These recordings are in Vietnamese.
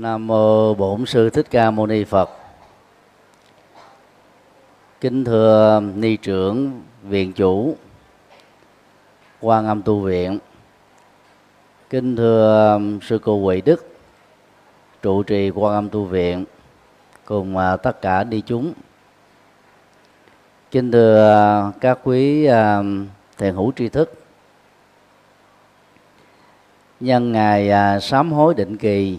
Nam Mô Bổn Sư Thích Ca Mâu Ni Phật. Kính thưa Ni trưởng Viện Chủ Quang Âm Tu viện, kính thưa Sư Cô Huệ Đức Trụ trì Quang Âm Tu viện cùng tất cả ni chúng, kính thưa các quý thiền hữu tri thức. Nhân ngày sám hối định kỳ,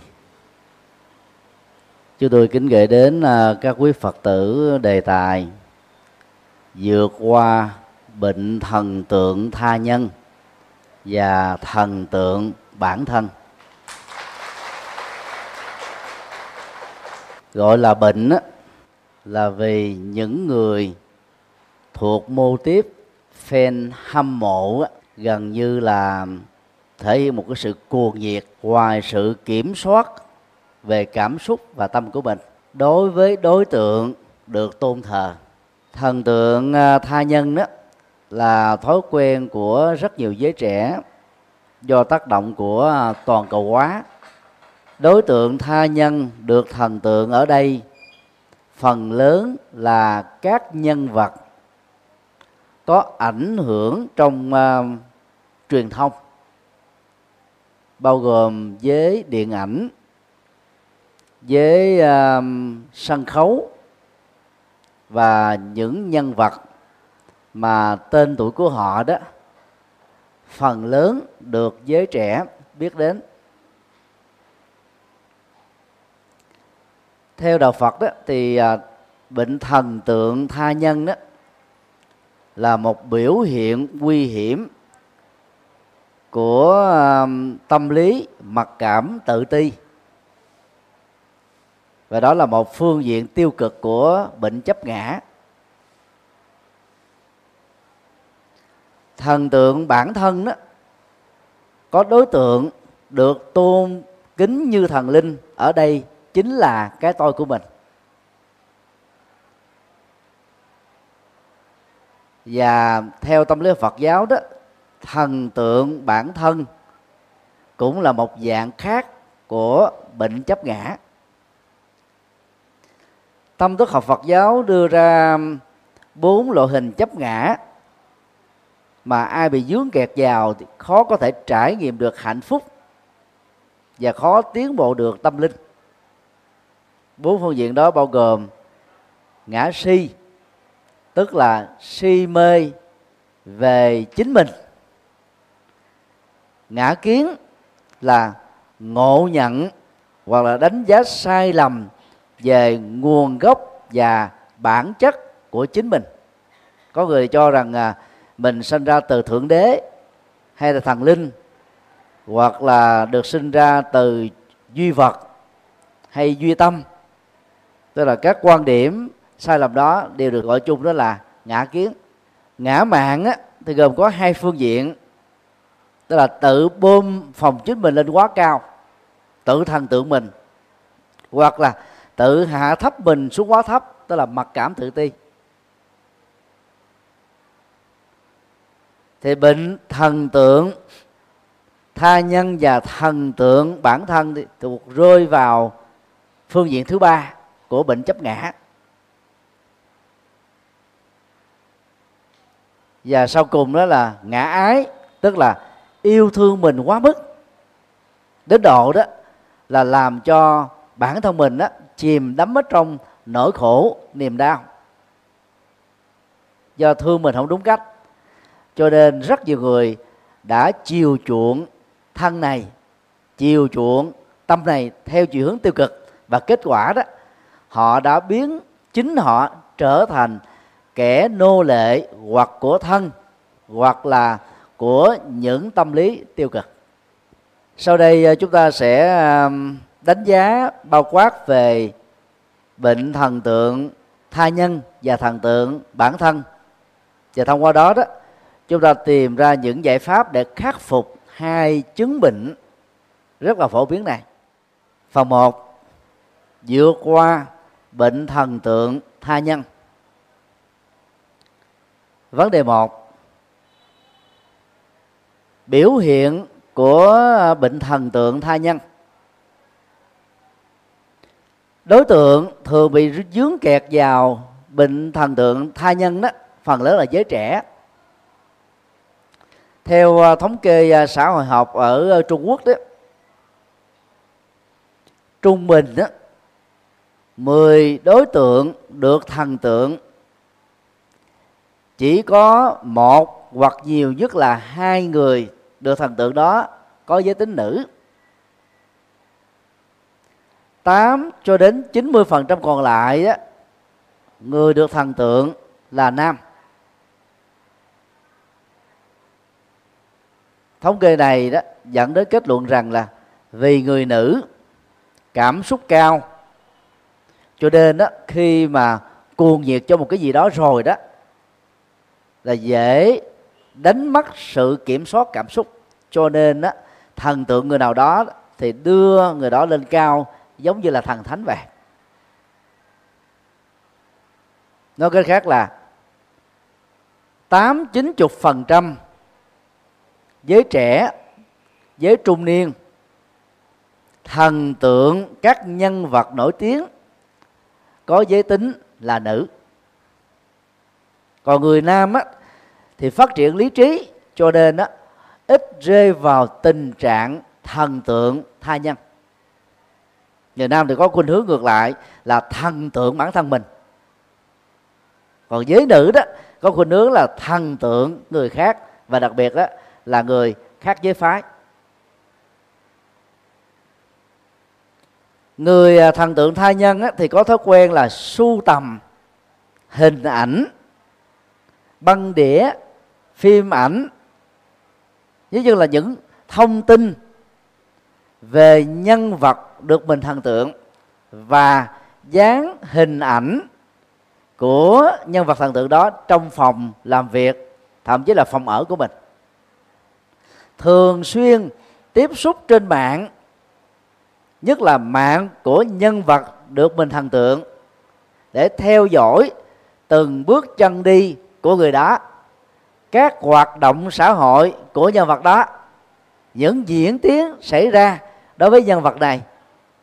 chúng tôi kính gửi đến các quý Phật tử đề tài vượt qua bệnh thần tượng tha nhân và thần tượng bản thân. Gọi là bệnh là vì những người thuộc mô típ fan hâm mộ gần như là thể hiện một cái sự cuồng nhiệt ngoài sự kiểm soát về cảm xúc và tâm của mình đối với đối tượng được tôn thờ. Thần tượng tha nhân đó là thói quen của rất nhiều giới trẻ do tác động của toàn cầu hóa. Đối tượng tha nhân được thần tượng ở đây phần lớn là các nhân vật có ảnh hưởng trong truyền thông, bao gồm giới điện ảnh, giới sân khấu và những nhân vật mà tên tuổi của họ đó phần lớn được giới trẻ biết đến. Theo đạo Phật đó thì bệnh thần tượng tha nhân đó là một biểu hiện nguy hiểm của tâm lý mặc cảm tự ti, và đó là một phương diện tiêu cực của bệnh chấp ngã. Thần tượng bản thân đó có đối tượng được tôn kính như thần linh, ở đây chính là cái tôi của mình, và theo tâm lý Phật giáo đó, thần tượng bản thân cũng là một dạng khác của bệnh chấp ngã. Tâm thức học Phật giáo đưa ra 4 loại hình chấp ngã mà ai bị vướng kẹt vào thì khó có thể trải nghiệm được hạnh phúc và khó tiến bộ được tâm linh. 4 phương diện đó bao gồm ngã si, tức là si mê về chính mình; ngã kiến là ngộ nhận hoặc là đánh giá sai lầm về nguồn gốc và bản chất của chính mình. Có người cho rằng mình sinh ra từ Thượng Đế hay là thần linh, hoặc là được sinh ra từ duy vật hay duy tâm. Tức là các quan điểm sai lầm đó đều được gọi chung đó là ngã kiến. Ngã mạn thì gồm có 2 phương diện, tức là tự bơm phòng chính mình lên quá cao, tự thần tượng mình, hoặc là tự hạ thấp mình xuống quá thấp, tức là mặc cảm tự ti. Thì bệnh thần tượng tha nhân và thần tượng bản thân thì thuộc rơi vào phương diện thứ 3 của bệnh chấp ngã. Và sau cùng đó là ngã ái, tức là yêu thương mình quá mức, đến độ đó là làm cho bản thân mình đó chìm đắm ở trong nỗi khổ niềm đau. Do thương mình không đúng cách cho nên rất nhiều người đã chiều chuộng thân này, chiều chuộng tâm này theo chiều hướng tiêu cực, và kết quả đó họ đã biến chính họ trở thành kẻ nô lệ hoặc của thân hoặc là của những tâm lý tiêu cực. Sau đây chúng ta sẽ đánh giá bao quát về bệnh thần tượng tha nhân và thần tượng bản thân, và thông qua đó chúng ta tìm ra những giải pháp để khắc phục 2 chứng bệnh rất là phổ biến này. Phần 1: vượt qua bệnh thần tượng tha nhân. Vấn đề 1: biểu hiện của bệnh thần tượng tha nhân. đối tượng thường bị dướng kẹt vào bệnh thành tượng thai nhân đó, phần lớn là giới trẻ. Theo thống kê xã hội học ở Trung Quốc đó, trung bình đó, 10 đối tượng được thần tượng chỉ có một hoặc nhiều nhất là 2 người được thần tượng đó có giới tính nữ. 8 cho đến 90% còn lại đó, người được thần tượng là nam. Thống kê này đó dẫn đến kết luận rằng là vì người nữ cảm xúc cao, cho nên đó, khi mà cuồng nhiệt cho một cái gì đó rồi đó là dễ đánh mất sự kiểm soát cảm xúc, cho nên đó, thần tượng người nào đó thì đưa người đó lên cao, giống như là thần thánh vậy. Nói cách khác là 80-90% giới trẻ, giới trung niên thần tượng các nhân vật nổi tiếng có giới tính là nữ. Còn người nam á, thì phát triển lý trí, cho nên á, ít rơi vào tình trạng thần tượng thai nhân. Người nam thì có khuynh hướng ngược lại là thần tượng bản thân mình. Còn giới nữ đó có khuynh hướng là thần tượng người khác, và đặc biệt đó là người khác giới phái. Người thần tượng thai nhân thì có thói quen là sưu tầm hình ảnh, băng đĩa, phim ảnh, ví dụ là những thông tin về nhân vật được mình thần tượng và dán hình ảnh của nhân vật thần tượng đó trong phòng làm việc, thậm chí là phòng ở của mình. Thường xuyên tiếp xúc trên mạng, nhất là mạng của nhân vật được mình thần tượng, để theo dõi từng bước chân đi của người đó, các hoạt động xã hội của nhân vật đó, những diễn tiến xảy ra đối với nhân vật này,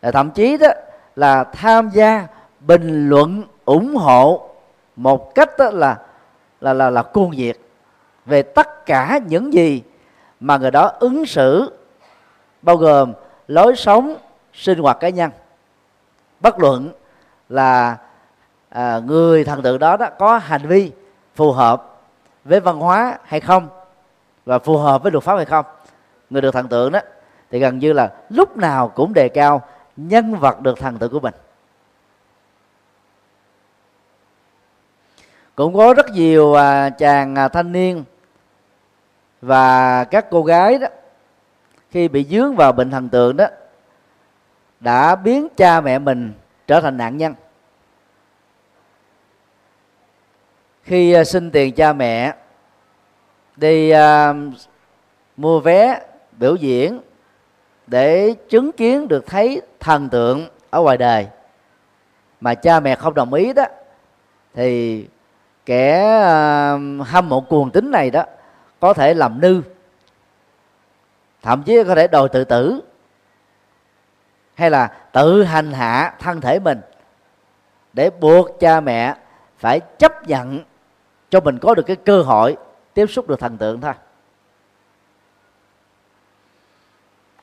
và thậm chí đó là tham gia bình luận ủng hộ một cách đó là cuồng nhiệt về tất cả những gì mà người đó ứng xử, bao gồm lối sống, sinh hoạt cá nhân, bất luận là người thần tượng đó có hành vi phù hợp với văn hóa hay không và phù hợp với luật pháp hay không. Người được thần tượng đó thì gần như là lúc nào cũng đề cao nhân vật được thần tượng của mình. Cũng có rất nhiều chàng thanh niên và các cô gái đó, khi bị dướng vào bệnh thần tượng đó, đã biến cha mẹ mình trở thành nạn nhân. Khi xin tiền cha mẹ đi mua vé biểu diễn để chứng kiến được thấy thần tượng ở ngoài đời, mà cha mẹ không đồng ý đó, thì kẻ hâm mộ cuồng tín này đó có thể làm nư, thậm chí có thể đòi tự tử, hay là tự hành hạ thân thể mình để buộc cha mẹ phải chấp nhận cho mình có được cái cơ hội tiếp xúc được thần tượng thôi.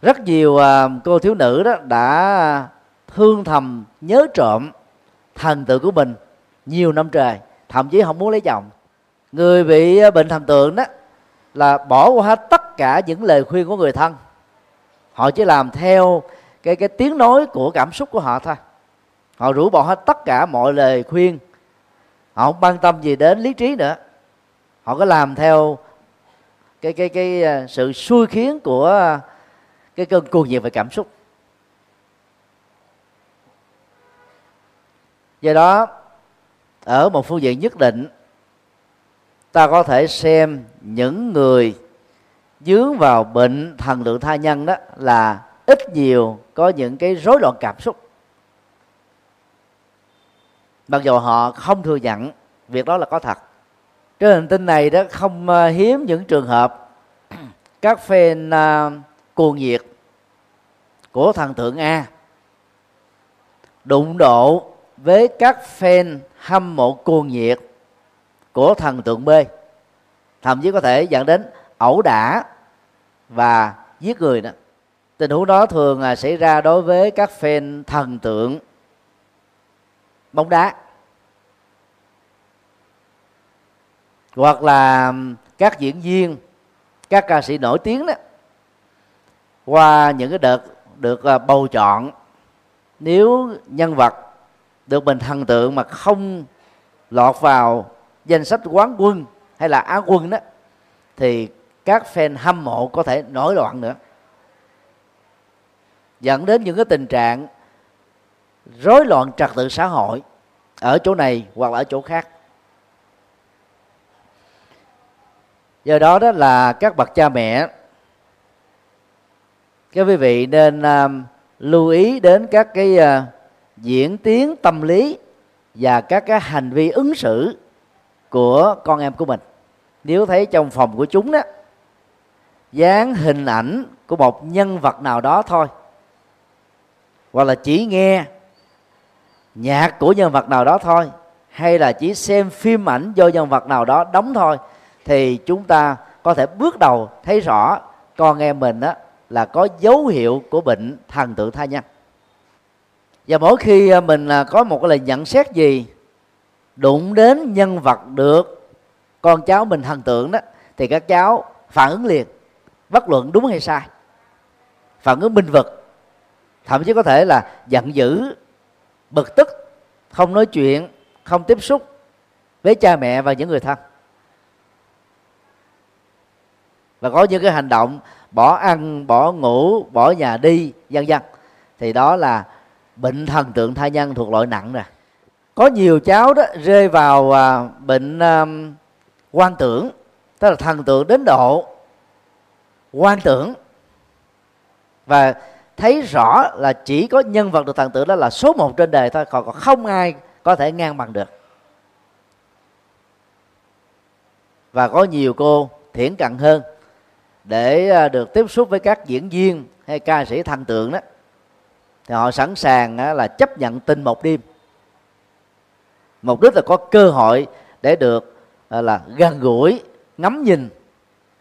Rất nhiều cô thiếu nữ đó đã thương thầm nhớ trộm thần tượng của mình nhiều năm trời, thậm chí không muốn lấy chồng. Người bị bệnh thần tượng đó là bỏ qua tất cả những lời khuyên của người thân, họ chỉ làm theo cái tiếng nói của cảm xúc của họ thôi. Họ rũ bỏ hết tất cả mọi lời khuyên, họ không quan tâm gì đến lý trí nữa, họ cứ làm theo cái sự xui khiến của cái cơn cuồng nhiệt về cảm xúc. Do đó, ở một phương diện nhất định, ta có thể xem những người dướng vào bệnh thần tượng tha nhân đó là ít nhiều có những cái rối loạn cảm xúc, mặc dù họ không thừa nhận việc đó là có thật. Trên hành tinh này đó không hiếm những trường hợp các fan cuồng nhiệt của thần tượng A đụng độ với các fan hâm mộ cuồng nhiệt của thần tượng B, thậm chí có thể dẫn đến ẩu đả và giết người đó. Tình huống đó thường xảy ra đối với các fan thần tượng bóng đá, hoặc là các diễn viên, các ca sĩ nổi tiếng đó, qua những cái đợt được bầu chọn. Nếu nhân vật được mình thần tượng mà không lọt vào danh sách quán quân hay là á quân đó, thì các fan hâm mộ có thể nổi loạn nữa, dẫn đến những cái tình trạng rối loạn trật tự xã hội ở chỗ này hoặc là ở chỗ khác. Do đó đó là các bậc cha mẹ, các quý vị nên lưu ý đến các cái diễn tiến tâm lý và các cái hành vi ứng xử của con em của mình. Nếu thấy trong phòng của chúng đó dán hình ảnh của một nhân vật nào đó thôi, hoặc là chỉ nghe nhạc của nhân vật nào đó thôi, hay là chỉ xem phim ảnh do nhân vật nào đó đóng thôi, thì chúng ta có thể bước đầu thấy rõ con em mình đó là có dấu hiệu của bệnh thần tượng tha nhân. Và mỗi khi mình có một cái lời nhận xét gì đụng đến nhân vật được con cháu mình thần tượng đó, thì các cháu phản ứng liền, bất luận đúng hay sai, phản ứng binh vực, thậm chí có thể là giận dữ, bực tức, không nói chuyện, không tiếp xúc với cha mẹ và những người thân, và có những cái hành động bỏ ăn, bỏ ngủ, bỏ nhà đi, vân vân. Thì đó là bệnh thần tượng tha nhân thuộc loại nặng nè. Có nhiều cháu đó rơi vào bệnh quan tưởng, tức là thần tượng đến độ quan tưởng, và thấy rõ là chỉ có nhân vật được thần tượng đó là số một trên đời thôi, còn không ai có thể ngang bằng được. Và có nhiều cô thiển cận hơn để được tiếp xúc với các diễn viên hay ca sĩ thần tượng đó, thì họ sẵn sàng là chấp nhận tình một đêm, mục đích là có cơ hội để được là gần gũi, ngắm nhìn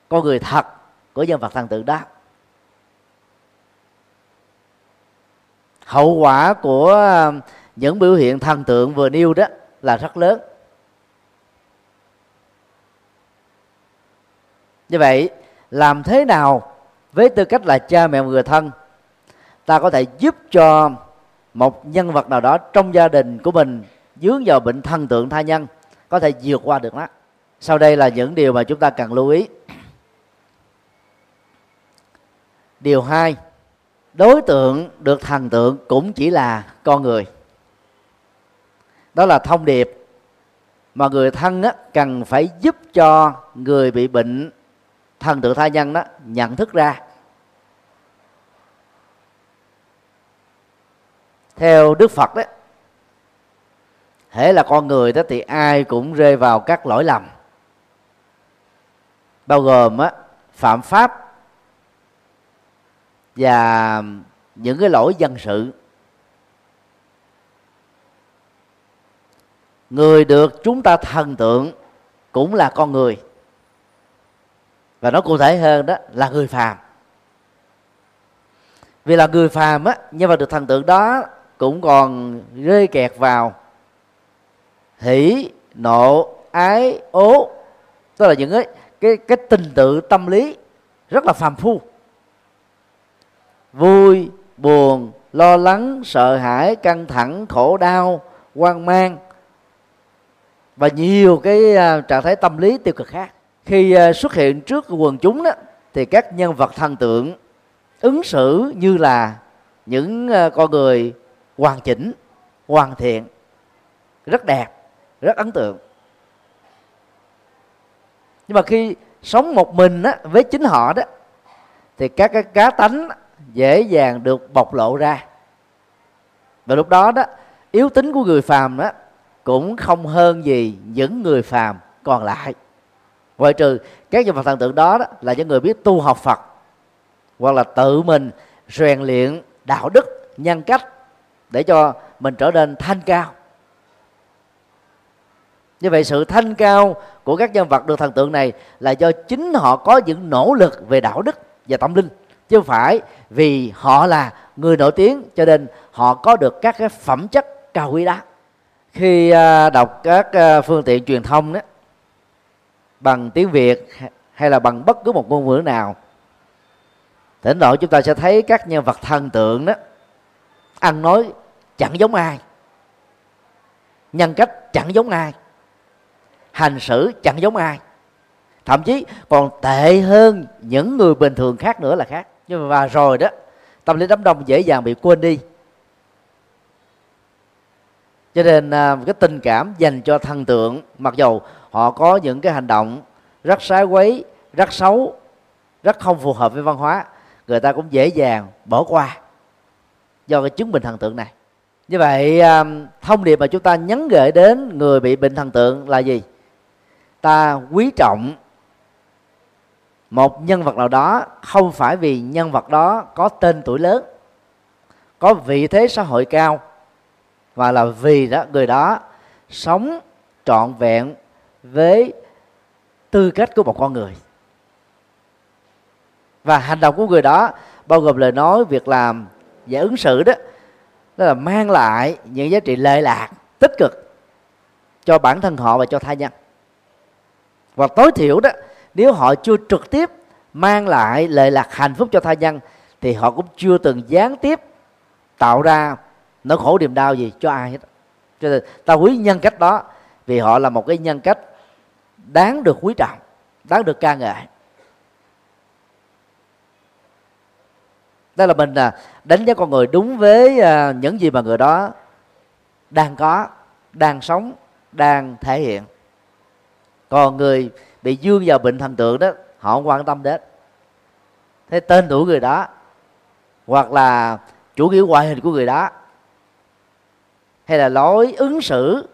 con người thật của nhân vật thần tượng đó. Hậu quả của những biểu hiện thần tượng vừa nêu đó là rất lớn. Như vậy, làm thế nào với tư cách là cha mẹ người thân, ta có thể giúp cho một nhân vật nào đó trong gia đình của mình dướng vào bệnh thần tượng tha nhân có thể vượt qua được nó? Sau đây là những điều mà chúng ta cần lưu ý. Điều 2, đối tượng được thần tượng cũng chỉ là con người. Đó là thông điệp mà người thân cần phải giúp cho người bị bệnh thần tượng tha nhân đó nhận thức ra. Theo Đức Phật đó, hễ là con người đó thì ai cũng rơi vào các lỗi lầm, bao gồm phạm pháp và những cái lỗi dân sự. Người được chúng ta thần tượng cũng là con người, và nó cụ thể hơn đó là người phàm. Vì là người phàm á, nhưng mà được thần tượng đó cũng còn rơi kẹt vào hỷ, nộ, ái, ố, tức là những cái tình tự tâm lý rất là phàm phu, vui, buồn, lo lắng, sợ hãi, căng thẳng, khổ đau, hoang mang và nhiều cái trạng thái tâm lý tiêu cực khác. Khi xuất hiện trước quần chúng đó, thì các nhân vật thần tượng ứng xử như là những con người hoàn chỉnh, hoàn thiện, rất đẹp, rất ấn tượng. Nhưng mà khi sống một mình đó, với chính họ đó, thì các cái cá tánh dễ dàng được bộc lộ ra. Và lúc đó đó, yếu tính của người phàm đó cũng không hơn gì những người phàm còn lại, ngoại trừ các nhân vật thần tượng đó, đó là những người biết tu học Phật, hoặc là tự mình rèn luyện đạo đức, nhân cách để cho mình trở nên thanh cao. Như vậy sự thanh cao của các nhân vật được thần tượng này là do chính họ có những nỗ lực về đạo đức và tâm linh, chứ không phải vì họ là người nổi tiếng cho nên họ có được các cái phẩm chất cao quý đó. Khi đọc các phương tiện truyền thông đó, bằng tiếng Việt hay là bằng bất cứ một ngôn ngữ nào, thỉnh thoảng chúng ta sẽ thấy các nhân vật thần tượng đó ăn nói chẳng giống ai, nhân cách chẳng giống ai, hành xử chẳng giống ai, thậm chí còn tệ hơn những người bình thường khác nữa là khác. Nhưng mà rồi đó, tâm lý đám đông dễ dàng bị quên đi. Cho nên cái tình cảm dành cho thần tượng, mặc dù họ có những cái hành động rất sái quấy, rất xấu, rất không phù hợp với văn hóa, người ta cũng dễ dàng bỏ qua do cái chứng bệnh thần tượng này. Như vậy thông điệp mà chúng ta nhắn gửi đến người bị bệnh thần tượng là gì? Ta quý trọng một nhân vật nào đó không phải vì nhân vật đó có tên tuổi lớn, có vị thế xã hội cao, và là vì đó người đó sống trọn vẹn với tư cách của một con người. Và hành động của người đó bao gồm lời nói, việc làm và ứng xử đó, đó là mang lại những giá trị lợi lạc tích cực cho bản thân họ và cho tha nhân. Và tối thiểu đó, nếu họ chưa trực tiếp mang lại lợi lạc hạnh phúc cho tha nhân thì họ cũng chưa từng gián tiếp tạo ra nỗi khổ niềm đau gì cho ai hết. Cho nên ta quý nhân cách đó vì họ là một cái nhân cách đáng được quý trọng, đáng được ca ngợi. Đây là mình đánh giá con người đúng với những gì mà người đó đang có, đang sống, đang thể hiện. Còn người bị dương vào bệnh thần tượng đó, họ không quan tâm đến thế tên tuổi người đó, hoặc là chủ nghĩa ngoại hình của người đó, hay là lối ứng xử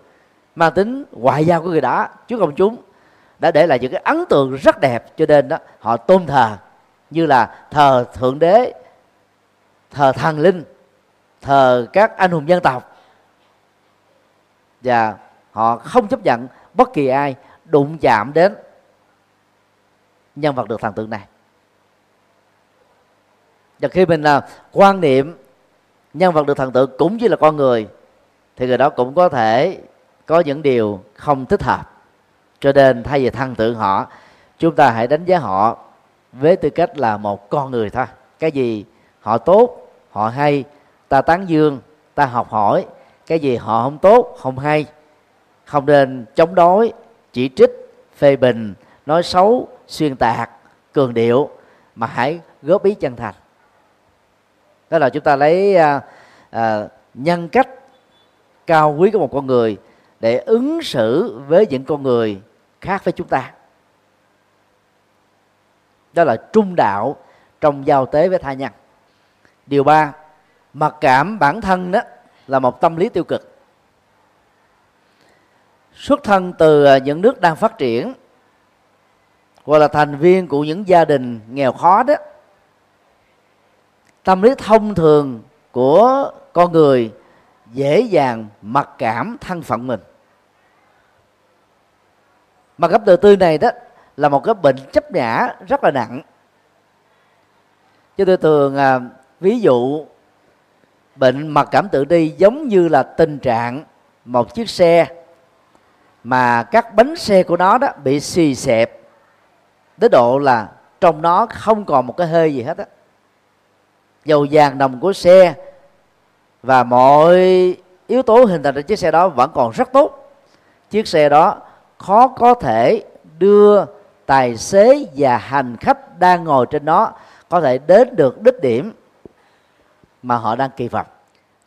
mang tính ngoại giao của người đó trước công chúng đã để lại những cái ấn tượng rất đẹp, cho nên đó họ tôn thờ như là thờ thượng đế, thờ thần linh, thờ các anh hùng dân tộc, và họ không chấp nhận bất kỳ ai đụng chạm đến nhân vật được thần tượng này. Và khi mình quan niệm nhân vật được thần tượng cũng như là con người thì người đó cũng có thể có những điều không thích hợp. Cho nên thay vì thần tượng họ, chúng ta hãy đánh giá họ với tư cách là một con người thôi. Cái gì họ tốt, họ hay, ta tán dương, ta học hỏi. Cái gì họ không tốt, không hay, không nên chống đối, chỉ trích, phê bình, nói xấu, xuyên tạc, cường điệu, mà hãy góp ý chân thành. Đó là chúng ta lấy nhân cách cao quý của một con người để ứng xử với những con người khác với chúng ta. Đó là trung đạo trong giao tế với tha nhân. Điều 3, mặc cảm bản thân đó là một tâm lý tiêu cực. Xuất thân từ những nước đang phát triển hoặc là thành viên của những gia đình nghèo khó đó, tâm lý thông thường của con người dễ dàng mặc cảm thân phận mình. Mặc cảm tự tư này đó là một cái bệnh chấp ngã rất là nặng. Chứ tôi thường ví dụ bệnh mặc cảm tự ti giống như là tình trạng một chiếc xe mà các bánh xe của nó đó bị xì xẹp đến độ là trong nó không còn một cái hơi gì hết á. Dầu vàng đồng của xe và mọi yếu tố hình thành ra chiếc xe đó vẫn còn rất tốt. Chiếc xe đó khó có thể đưa tài xế và hành khách đang ngồi trên nó có thể đến được đích điểm mà họ đang kỳ vọng.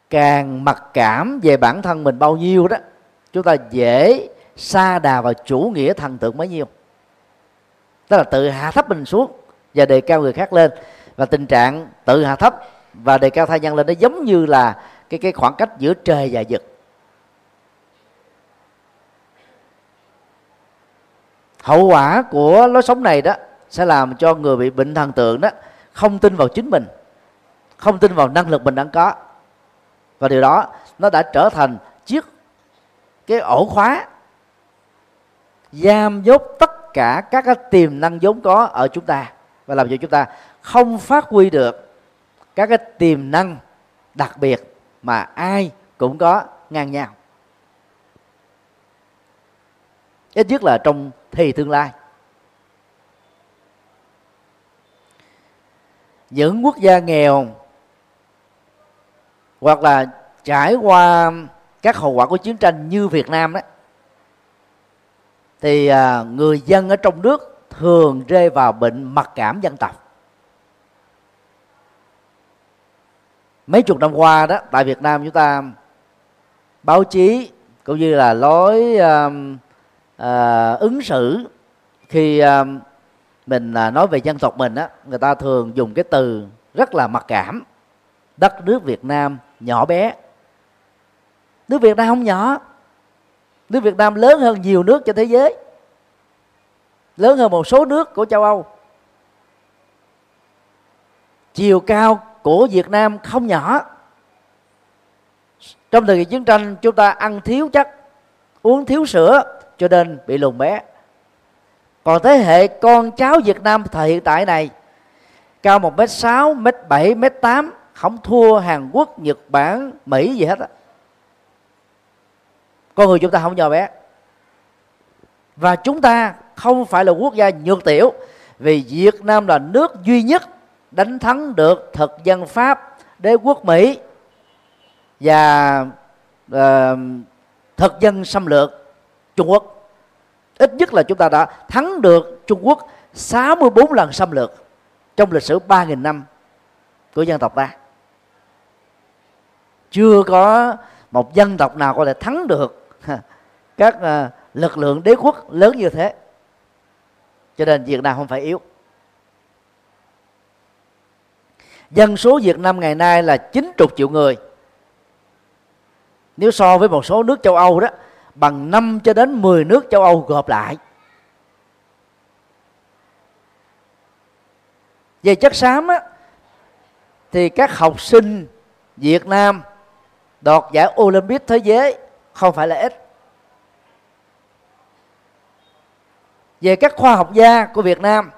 Càng mặc cảm về bản thân mình bao nhiêu đó, chúng ta dễ sa đà vào chủ nghĩa thần tượng bấy nhiêu. Tức là tự hạ thấp mình xuống và đề cao người khác lên. Và tình trạng tự hạ thấp và đề cao tha nhân lên nó giống như là cái khoảng cách giữa trời và vực. Hậu quả của lối sống này đó sẽ làm cho người bị bệnh thần tượng đó không tin vào chính mình, không tin vào năng lực mình đang có, và điều đó nó đã trở thành chiếc cái ổ khóa giam dốt tất cả các cái tiềm năng vốn có ở chúng ta, và làm cho chúng ta không phát huy được các cái tiềm năng đặc biệt mà ai cũng có ngang nhau, ít nhất là trong thì tương lai. Những quốc gia nghèo hoặc là trải qua các hậu quả của chiến tranh như Việt Nam đó, thì người dân ở trong nước thường rơi vào bệnh mặc cảm dân tộc. Mấy chục năm qua đó, tại Việt Nam chúng ta, báo chí cũng như là lối ứng xử khi mình nói về dân tộc mình á, người ta thường dùng cái từ rất là mặc cảm: đất nước Việt Nam nhỏ bé. Nước Việt Nam không nhỏ, nước Việt Nam lớn hơn nhiều nước trên thế giới, lớn hơn một số nước của châu Âu. Chiều cao của Việt Nam không nhỏ. Trong thời kỳ chiến tranh chúng ta ăn thiếu chất, uống thiếu sữa cho nên bị lùn bé. Còn thế hệ con cháu Việt Nam thời hiện tại này cao 1m6, 1m7, 1m8, không thua Hàn Quốc, Nhật Bản, Mỹ gì hết á. Con người chúng ta không nhỏ bé. Và chúng ta không phải là quốc gia nhược tiểu, vì Việt Nam là nước duy nhất đánh thắng được thực dân Pháp, đế quốc Mỹ và thực dân xâm lược Trung Quốc. Ít nhất là chúng ta đã thắng được Trung Quốc 64 lần xâm lược trong lịch sử 3.000 năm của dân tộc ta. Chưa có một dân tộc nào có thể thắng được các lực lượng đế quốc lớn như thế. Cho nên Việt Nam không phải yếu. Dân số Việt Nam ngày nay là 90 triệu người. Nếu so với một số nước châu Âu đó, bằng 5 cho đến 10 nước châu Âu gộp lại. Về chất xám á, thì các học sinh Việt Nam đoạt giải Olympic thế giới không phải là ít. Về các khoa học gia của Việt Nam,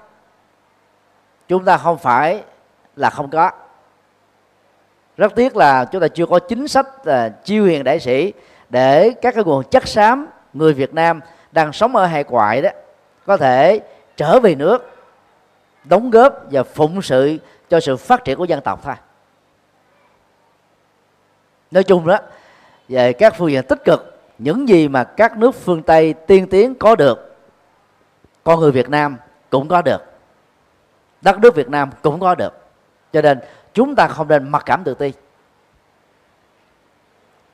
chúng ta không phải là không có. Rất tiếc là chúng ta chưa có chính sách chiêu hiền đại sĩ để các cái nguồn chất xám người Việt Nam đang sống ở hải ngoại đó có thể trở về nước, đóng góp và phụng sự cho sự phát triển của dân tộc thôi. Nói chung đó, về các phương diện tích cực, những gì mà các nước phương Tây tiên tiến có được, con người Việt Nam cũng có được, đất nước Việt Nam cũng có được. Cho nên chúng ta không nên mặc cảm tự ti.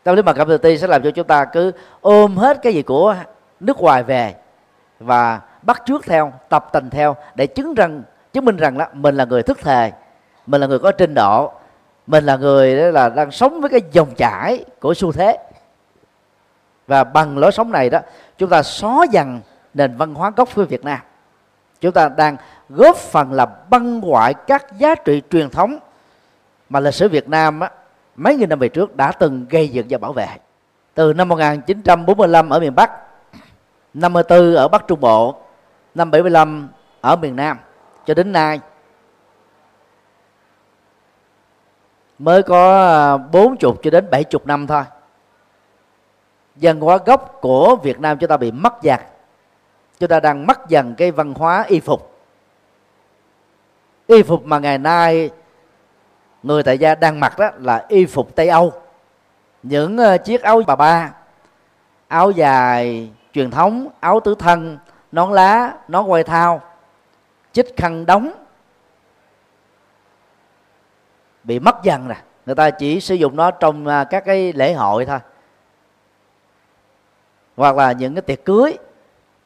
Tâm lý mặc cảm tự ti sẽ làm cho chúng ta cứ ôm hết cái gì của nước ngoài về và bắt chước theo, tập tành theo để chứng minh rằng là mình là người thức thời, mình là người có trình độ, mình là người là đang sống với cái dòng chảy của xu thế. Và bằng lối sống này đó, chúng ta xóa dần nền văn hóa gốc của Việt Nam. Chúng ta đang góp phần là băng hoại các giá trị truyền thống mà lịch sử Việt Nam á, mấy nghìn năm về trước đã từng gây dựng và bảo vệ. Từ năm 1945 ở miền Bắc, 54 ở Bắc Trung Bộ, năm 75 ở miền Nam, cho đến nay mới có 40 cho đến 70 năm thôi. Văn hóa gốc của Việt Nam chúng ta bị mất dần. Chúng ta đang mất dần cái văn hóa y phục. Y phục mà ngày nay người tại gia đang mặc đó là y phục Tây Âu. Những chiếc áo bà ba, áo dài truyền thống, áo tứ thân, nón lá, nón quai thao, chích khăn đóng bị mất dần rồi. Người ta chỉ sử dụng nó trong các cái lễ hội thôi, hoặc là những cái tiệc cưới.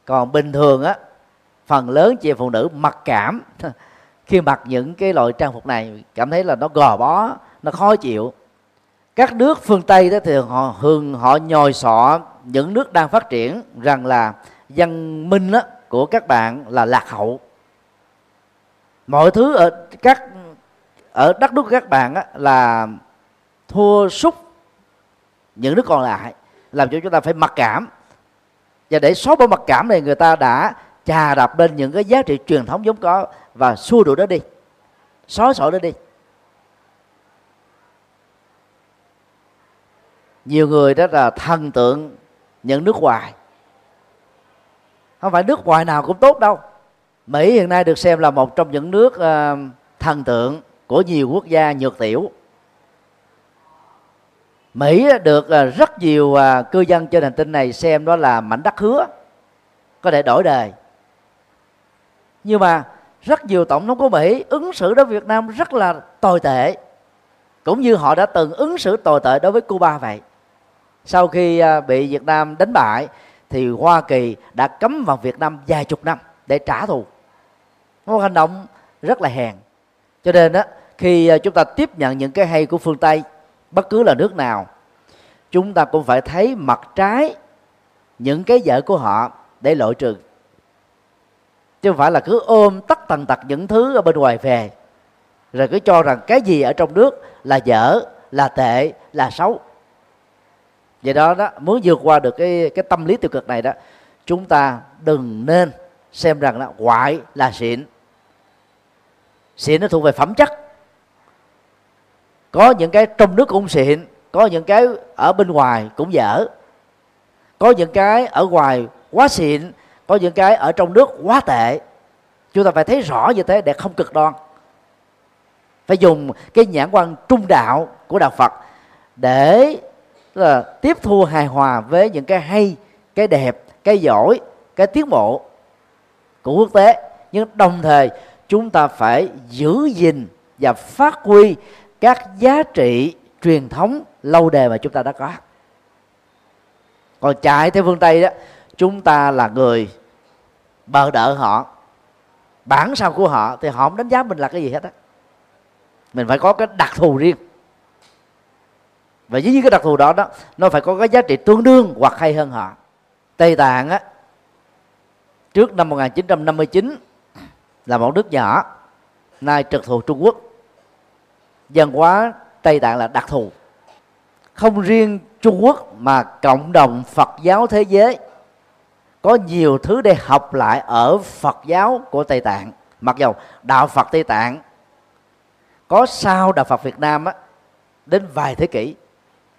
Còn bình thường á, phần lớn chị em phụ nữ mặc cảm khi mặc những cái loại trang phục này, cảm thấy là nó gò bó, nó khó chịu. Các nước phương Tây đó thì họ nhồi sọ những nước đang phát triển rằng là văn minh á, của các bạn là lạc hậu. Mọi thứ ở đất nước của các bạn á, là thua sút những đức còn lại, làm cho chúng ta phải mặc cảm. Và để xóa bỏ mặc cảm này, người ta đã chà đạp lên những cái giá trị truyền thống vốn có và xua đuổi nó đi, xóa sổ nó đi. Nhiều người đó là thần tượng những nước ngoài. Không phải nước ngoài nào cũng tốt đâu. Mỹ hiện nay được xem là một trong những nước thần tượng của nhiều quốc gia nhược tiểu. Mỹ được rất nhiều cư dân trên hành tinh này xem đó là mảnh đất hứa, có thể đổi đời. Nhưng mà rất nhiều tổng thống của Mỹ ứng xử đối với Việt Nam rất là tồi tệ, cũng như họ đã từng ứng xử tồi tệ đối với Cuba vậy. Sau khi bị Việt Nam đánh bại thì Hoa Kỳ đã cấm vào Việt Nam vài chục năm để trả thù. Một hành động rất là hèn. Cho nên đó, khi chúng ta tiếp nhận những cái hay của phương Tây, bất cứ là nước nào, chúng ta cũng phải thấy mặt trái những cái dở của họ để loại trừ, chứ không phải là cứ ôm tất tần tật những thứ ở bên ngoài về, rồi cứ cho rằng cái gì ở trong nước là dở, là tệ, là xấu. Vậy đó muốn vượt qua được cái tâm lý tiêu cực này đó, chúng ta đừng nên xem rằng là ngoại là xịn. Xịn nó thuộc về phẩm chất. Có những cái trong nước cũng xịn, có những cái ở bên ngoài cũng dở, có những cái ở ngoài quá xịn, có những cái ở trong nước quá tệ. Chúng ta phải thấy rõ như thế để không cực đoan. Phải dùng cái nhãn quan trung đạo của Đạo Phật để là tiếp thu hài hòa với những cái hay, cái đẹp, cái giỏi, cái tiến bộ của quốc tế. Nhưng đồng thời chúng ta phải giữ gìn và phát huy các giá trị truyền thống lâu đời mà chúng ta đã có. Còn chạy theo phương Tây đó, chúng ta là người bợ đỡ họ, bản sao của họ, thì họ không đánh giá mình là cái gì hết á. Mình phải có cái đặc thù riêng, và với những cái đặc thù đó đó, nó phải có cái giá trị tương đương hoặc hay hơn họ. Tây Tạng á, trước năm 1959 là một nước nhỏ, nay trực thuộc Trung Quốc. Văn hóa Tây Tạng là đặc thù, không riêng Trung Quốc mà cộng đồng Phật giáo thế giới có nhiều thứ để học lại ở Phật giáo của Tây Tạng. Mặc dù đạo Phật Tây Tạng có sau đạo Phật Việt Nam á, đến vài thế kỷ,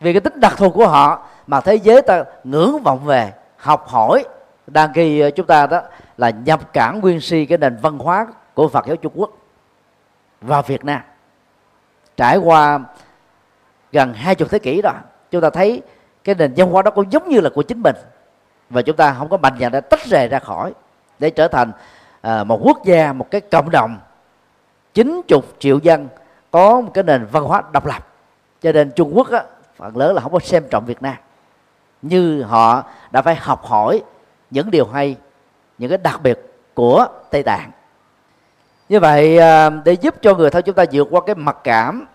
vì cái tính đặc thù của họ mà thế giới ta ngưỡng vọng về, học hỏi. Đang khi chúng ta đó là nhập cảng nguyên si cái nền văn hóa của Phật giáo Trung Quốc vào Việt Nam. Trải qua gần 20 thế kỷ rồi, chúng ta thấy cái nền văn hóa đó cũng giống như là của chính mình, và chúng ta không có mạnh dạn để tách rời ra khỏi để trở thành một quốc gia, một cái cộng đồng 90 triệu dân có một cái nền văn hóa độc lập. Cho nên Trung Quốc á, phần lớn là không có xem trọng Việt Nam, như họ đã phải học hỏi những điều hay, những cái đặc biệt của Tây Tạng. Như vậy để giúp cho người thân chúng ta vượt qua cái mặc cảm,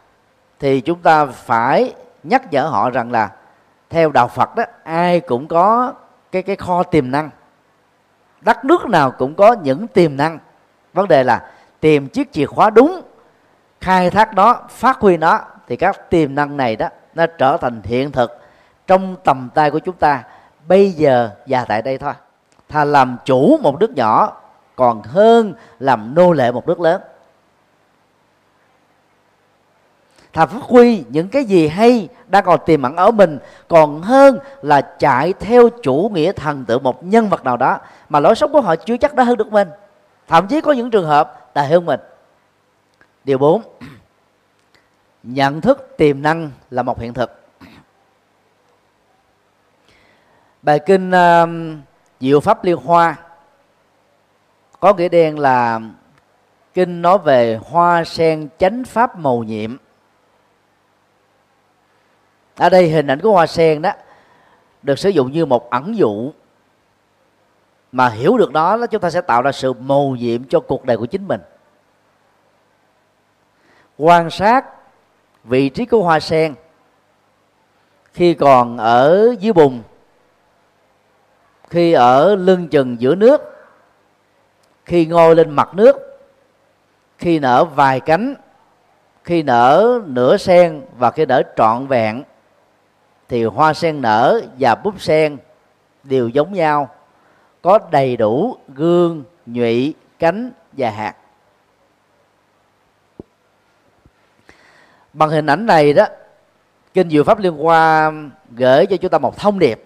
thì chúng ta phải nhắc nhở họ rằng là theo đạo Phật đó, ai cũng có cái kho tiềm năng, đất nước nào cũng có những tiềm năng. Vấn đề là tìm chiếc chìa khóa đúng, khai thác nó, phát huy nó, thì các tiềm năng này đó nó trở thành hiện thực trong tầm tay của chúng ta bây giờ và tại đây thôi. Thà làm chủ một nước nhỏ còn hơn làm nô lệ một nước lớn. Thà phát huy những cái gì hay đang còn tiềm ẩn ở mình còn hơn là chạy theo chủ nghĩa thần tượng một nhân vật nào đó mà lối sống của họ chưa chắc đã hơn được mình, thậm chí có những trường hợp tệ hơn mình. Điều 4, nhận thức tiềm năng là một hiện thực. Bài kinh Diệu Pháp Liên Hoa có nghĩa đen là kinh nói về hoa sen chánh pháp màu nhiệm. Ở đây hình ảnh của hoa sen đó được sử dụng như một ẩn dụ, mà hiểu được đó chúng ta sẽ tạo ra sự màu nhiệm cho cuộc đời của chính mình. Quan sát vị trí của hoa sen khi còn ở dưới bùn, khi ở lưng chừng giữa nước, khi ngồi lên mặt nước, khi nở vài cánh, khi nở nửa sen và khi nở trọn vẹn, thì hoa sen nở và búp sen đều giống nhau, có đầy đủ gương, nhụy, cánh và hạt. Bằng hình ảnh này đó, Kinh Diệu Pháp Liên Hoa gửi cho chúng ta một thông điệp.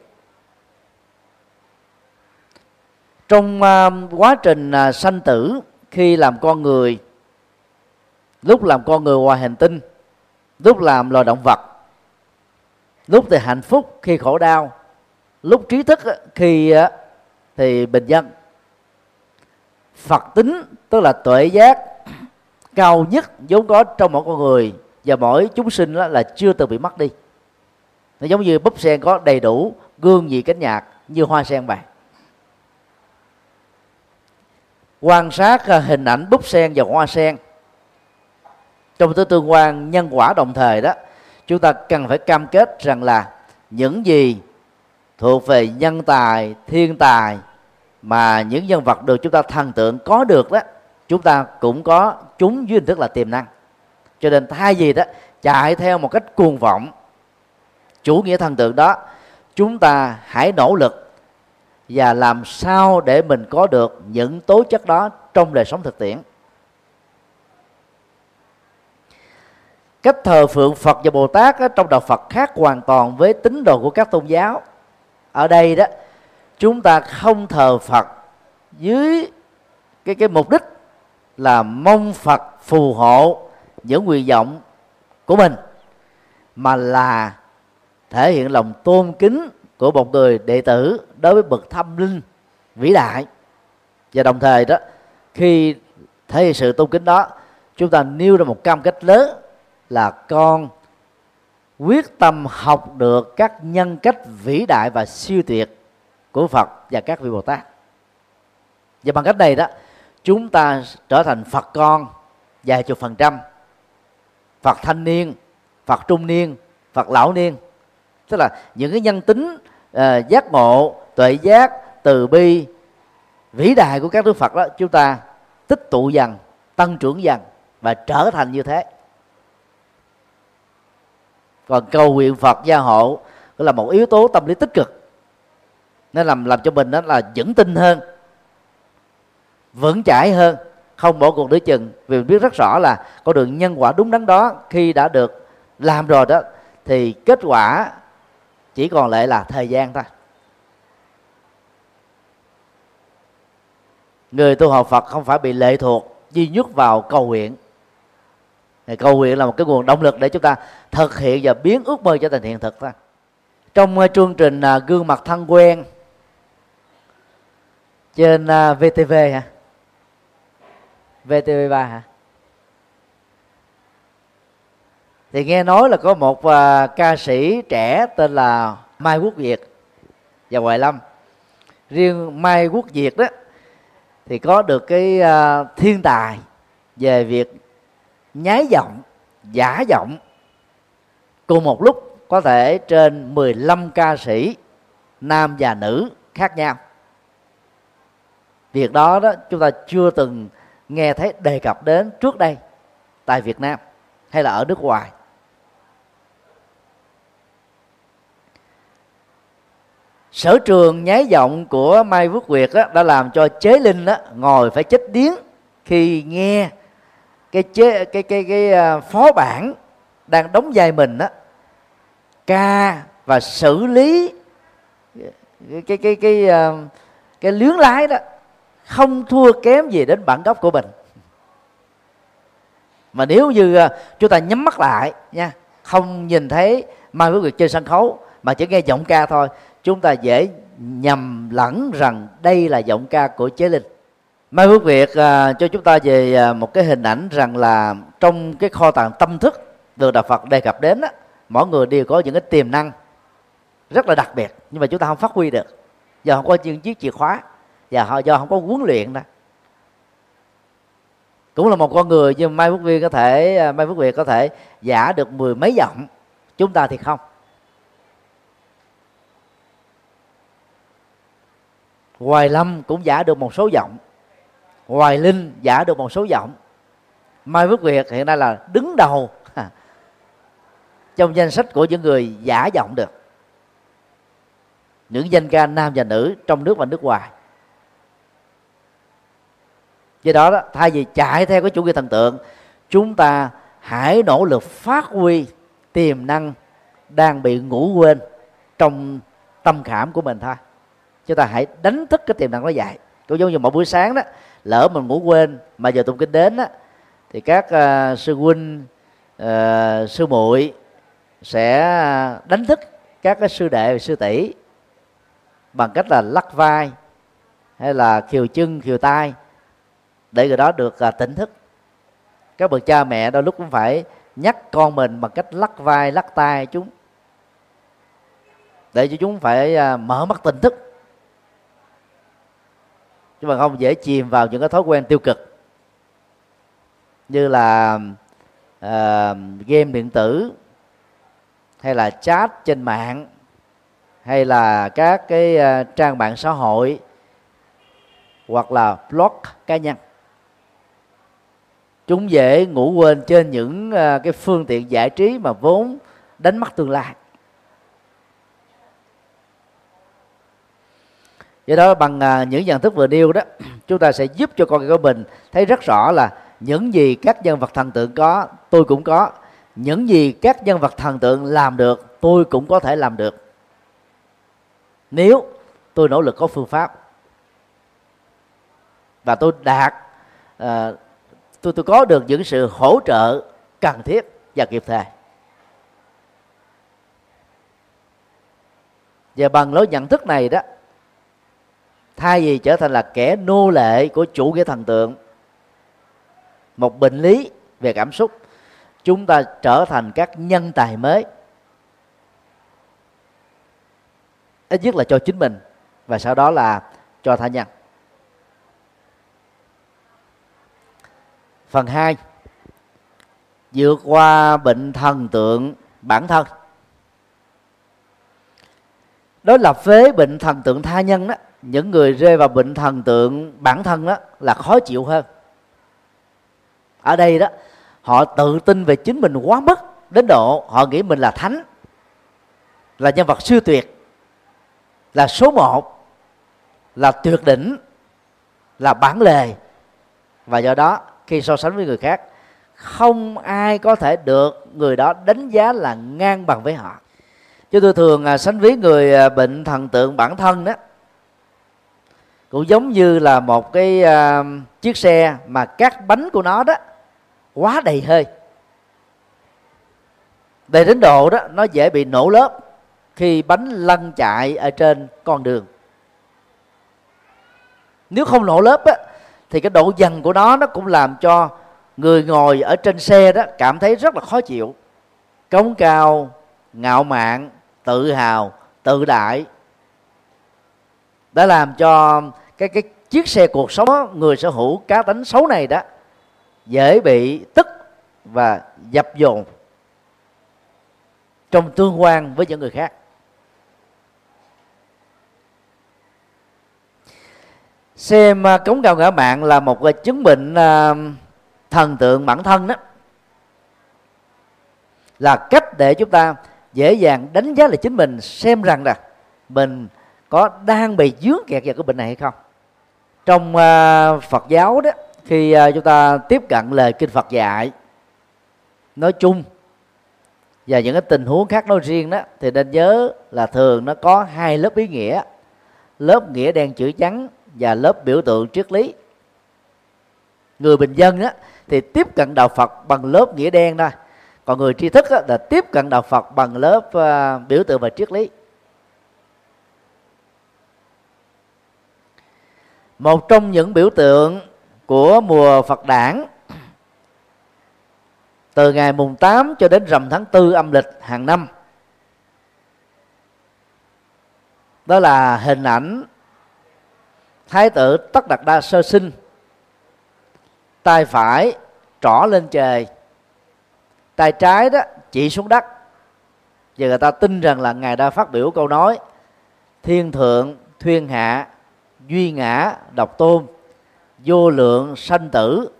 Trong quá trình sanh tử, khi làm con người, lúc làm con người ngoài hành tinh, lúc làm loài động vật, lúc thì hạnh phúc khi khổ đau, lúc trí thức khi thì bình dân, Phật tính tức là tuệ giác cao nhất vốn có trong mỗi con người và mỗi chúng sinh là chưa từng bị mất đi. Nó giống như búp sen có đầy đủ gương vị cánh nhạc như hoa sen vậy. Quan sát hình ảnh búp sen và hoa sen trong tứ tương quan nhân quả đồng thời đó, chúng ta cần phải cam kết rằng là những gì thuộc về nhân tài, thiên tài mà những nhân vật được chúng ta thần tượng có được đó, chúng ta cũng có chúng dưới hình thức là tiềm năng. Cho nên thay vì đó chạy theo một cách cuồng vọng chủ nghĩa thần tượng đó, chúng ta hãy nỗ lực và làm sao để mình có được những tố chất đó trong đời sống thực tiễn. Cách thờ phượng Phật và Bồ Tát trong đạo Phật khác hoàn toàn với tín đồ của các tôn giáo. Ở đây đó, chúng ta không thờ Phật dưới cái mục đích là mong Phật phù hộ những nguyện vọng của mình, mà là thể hiện lòng tôn kính của một người đệ tử đối với bậc tâm linh vĩ đại. Và đồng thời đó, khi thể hiện sự tôn kính đó, chúng ta nêu ra một cam kết lớn là con quyết tâm học được các nhân cách vĩ đại và siêu tuyệt của Phật và các vị Bồ Tát. Và bằng cách này đó, chúng ta trở thành Phật con vài chục %, Phật thanh niên, Phật trung niên, Phật lão niên. Tức là những cái nhân tính giác ngộ, tuệ giác, từ bi vĩ đại của các đức Phật đó, chúng ta tích tụ dần, tăng trưởng dần và trở thành như thế. Còn cầu nguyện Phật gia hộ cũng là một yếu tố tâm lý tích cực, nên làm cho mình đó là vững tin hơn, vững chãi hơn, không bỏ cuộc nửa chừng. Vì mình biết rất rõ là con đường nhân quả đúng đắn đó, khi đã được làm rồi đó, thì kết quả chỉ còn lại là thời gian thôi. Người tu học Phật không phải bị lệ thuộc duy nhất vào cầu nguyện. Cầu nguyện là một cái nguồn động lực để chúng ta thực hiện và biến ước mơ trở thành hiện thực thôi. Trong chương trình Gương Mặt Thân Quen trên VTV hả? VTV3 hả? Thì nghe nói là có một ca sĩ trẻ tên là Mai Quốc Việt và Hoài Lâm. Riêng Mai Quốc Việt đó thì có được cái thiên tài về việc nhái giọng, giả giọng. Cùng một lúc có thể trên 15 ca sĩ nam và nữ khác nhau. Việc đó đó chúng ta chưa từng nghe thấy đề cập đến trước đây tại Việt Nam hay là ở nước ngoài. Sở trường nhái giọng của Mai Phúc Việt đó, đã làm cho Chế Linh đó, ngồi phải chết điếng khi nghe cái phó bản đang đóng vai mình đó ca và xử lý cái luyến lái đó không thua kém gì đến bản gốc của mình. Mà nếu như chúng ta nhắm mắt lại nha, không nhìn thấy Mai Phúc Việt trên sân khấu mà chỉ nghe giọng ca thôi, chúng ta dễ nhầm lẫn rằng đây là giọng ca của Chế Linh. Mai Phúc Việt cho chúng ta về một cái hình ảnh rằng là trong cái kho tàng tâm thức được đạo Phật đề cập đến đó, mỗi người đều có những cái tiềm năng rất là đặc biệt, nhưng mà chúng ta không phát huy được do không có những chiếc chìa khóa và do không có huấn luyện đó. Cũng là một con người, nhưng Mai Phúc Việt có thể giả được 10 mấy giọng, chúng ta thì không. Hoài Lâm cũng giả được một số giọng, Hoài Linh giả được một số giọng. Mai Phúc Việt hiện nay là đứng đầu trong danh sách của những người giả giọng được. những danh ca nam và nữ trong nước và nước ngoài. Do đó thay vì chạy theo cái chủ nghĩa thần tượng, chúng ta hãy nỗ lực phát huy tiềm năng đang bị ngủ quên trong tâm khảm của mình thôi. Chúng ta hãy đánh thức cái tiềm năng nó dậy. Cũng giống như mỗi buổi sáng đó, lỡ mình ngủ quên mà giờ tụng kinh đến đó, thì các sư huynh, sư muội sẽ đánh thức các cái sư đệ và sư tỷ bằng cách là lắc vai hay là khiều chân, khiều tay để người đó được tỉnh thức. Các bậc cha mẹ đôi lúc cũng phải nhắc con mình bằng cách lắc vai, lắc tay chúng để cho chúng phải mở mắt tỉnh thức, chứ mà không dễ chìm vào những cái thói quen tiêu cực như là game điện tử hay là chat trên mạng hay là các cái trang mạng xã hội hoặc là blog cá nhân. Chúng dễ ngủ quên trên những cái phương tiện giải trí mà vốn đánh mất tương lai. Do đó bằng những nhận thức vừa nêu đó, chúng ta sẽ giúp cho con người của mình thấy rất rõ là những gì các nhân vật thần tượng có, tôi cũng có. Những gì các nhân vật thần tượng làm được, tôi cũng có thể làm được, nếu tôi nỗ lực có phương pháp. Và tôi đạt, tôi có được những sự hỗ trợ cần thiết và kịp thời. Và bằng lối nhận thức này đó, thay vì trở thành là kẻ nô lệ của chủ nghĩa thần tượng, một bệnh lý về cảm xúc, chúng ta trở thành các nhân tài mới, ít nhất là cho chính mình và sau đó là cho tha nhân. Phần 2, vượt qua bệnh thần tượng bản thân. Đối lập với bệnh thần tượng tha nhân đó, những người rơi vào bệnh thần tượng bản thân đó là khó chịu hơn. Ở đây đó, họ tự tin về chính mình quá mức đến độ họ nghĩ mình là thánh, là nhân vật siêu tuyệt, là số một, là tuyệt đỉnh, là bản lề. Và do đó khi so sánh với người khác, không ai có thể được người đó đánh giá là ngang bằng với họ. Chứ tôi thường sánh ví người bệnh thần tượng bản thân đó cũng giống như là một cái chiếc xe mà các bánh của nó đó quá đầy hơi, đầy đến độ đó nó dễ bị nổ lớp khi bánh lăn chạy ở trên con đường. Nếu không nổ lớp đó, thì cái độ dằn của nó cũng làm cho người ngồi ở trên xe đó cảm thấy rất là khó chịu. Cống cao, ngạo mạn, tự hào, tự đại đã làm cho cái chiếc xe cuộc sống đó, người sở hữu cá tánh xấu này đó dễ bị tức và dập dồn trong tương quan với những người khác. Xem cống cao ngã mạn là một chứng bệnh thần tượng bản thân đó là cách để chúng ta dễ dàng đánh giá lại chính mình, xem rằng là mình có đang bị dướng kẹt vào cái bệnh này hay không. Trong Phật giáo đó, khi chúng ta tiếp cận lời kinh Phật dạy nói chung và những cái tình huống khác nói riêng đó, thì nên nhớ là thường nó có hai lớp ý nghĩa: lớp nghĩa đen chữ trắng và lớp biểu tượng triết lý. Người bình dân đó, thì tiếp cận đạo Phật bằng lớp nghĩa đen thôi, còn người tri thức đó, là tiếp cận đạo Phật bằng lớp biểu tượng và triết lý. Một trong những biểu tượng của mùa Phật đản từ ngày mùng 8 cho đến rằm tháng 4 âm lịch hàng năm, đó là hình ảnh Thái tử Tất Đạt Đa sơ sinh, tay phải trỏ lên trời, tay trái đó chỉ xuống đất. Giờ người ta tin rằng là ngài đã phát biểu câu nói thiên thượng thuyên hạ, duy ngã độc tôn, vô lượng sanh tử,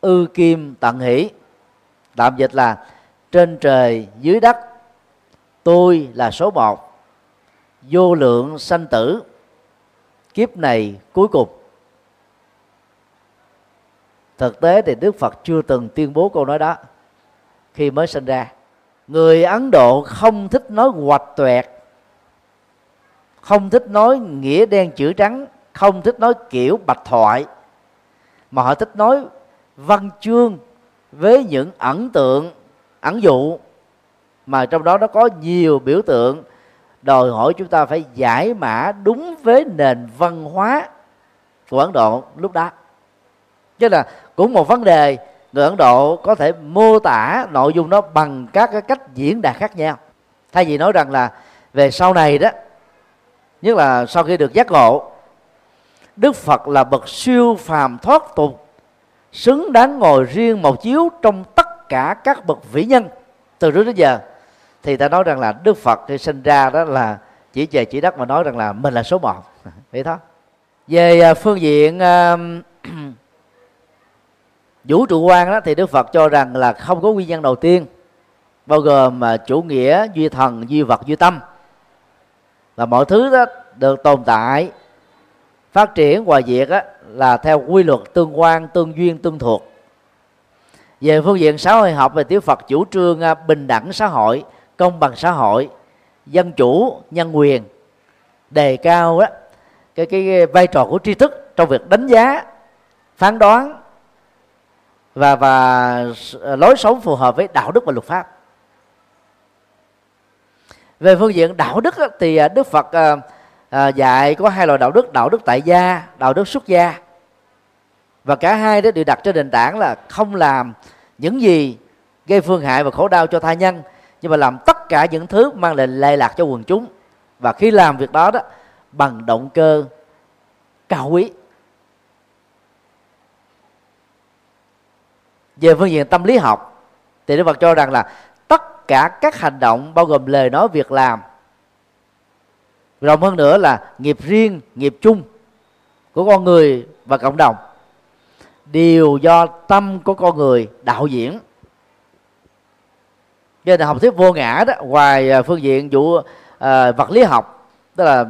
ư kim tận hỷ. Tạm dịch là trên trời dưới đất, tôi là số một, vô lượng sanh tử, kiếp này cuối cùng. Thực tế thì Đức Phật chưa từng tuyên bố câu nói đó khi mới sinh ra. Người Ấn Độ không thích nói hoạch toẹt, không thích nói nghĩa đen chữ trắng, không thích nói kiểu bạch thoại, mà họ thích nói văn chương với những ẩn tượng, ẩn dụ, mà trong đó nó có nhiều biểu tượng đòi hỏi chúng ta phải giải mã đúng với nền văn hóa của Ấn Độ lúc đó. Chứ là cũng một vấn đề, người Ấn Độ có thể mô tả nội dung đó bằng các cái cách diễn đạt khác nhau. Thay vì nói rằng là về sau này đó, nhất là sau khi được giác ngộ, Đức Phật là bậc siêu phàm thoát tục, xứng đáng ngồi riêng một chiếu trong tất cả các bậc vĩ nhân từ trước đến giờ, thì ta nói rằng là Đức Phật khi sinh ra đó là chỉ về chỉ đất mà nói rằng là mình là số một. Vậy thôi. Về phương diện vũ trụ quan đó thì Đức Phật cho rằng là không có nguyên nhân đầu tiên, bao gồm chủ nghĩa duy thần, duy vật, duy tâm, là mọi thứ đó được tồn tại, phát triển, hoài diệt đó, là theo quy luật tương quan, tương duyên, tương thuộc. Về phương diện xã hội học thì Đức Phật chủ trương bình đẳng xã hội, công bằng xã hội, dân chủ, nhân quyền, đề cao đó, cái vai trò của tri thức trong việc đánh giá, phán đoán và lối sống phù hợp với đạo đức và luật pháp. Về phương diện đạo đức thì Đức Phật dạy có hai loại đạo đức tại gia, đạo đức xuất gia, và cả hai đó đều đặt trên nền tảng là không làm những gì gây phương hại và khổ đau cho tha nhân, nhưng mà làm tất cả những thứ mang lại lệ lạc cho quần chúng, và khi làm việc đó đó bằng động cơ cao quý. Về phương diện tâm lý học thì Đức Phật cho rằng là tất cả các hành động bao gồm lời nói, việc làm, rộng hơn nữa là nghiệp riêng, nghiệp chung của con người và cộng đồng đều do tâm của con người đạo diễn. Cho nên học thuyết vô ngã đó, ngoài phương diện vật lý học, tức là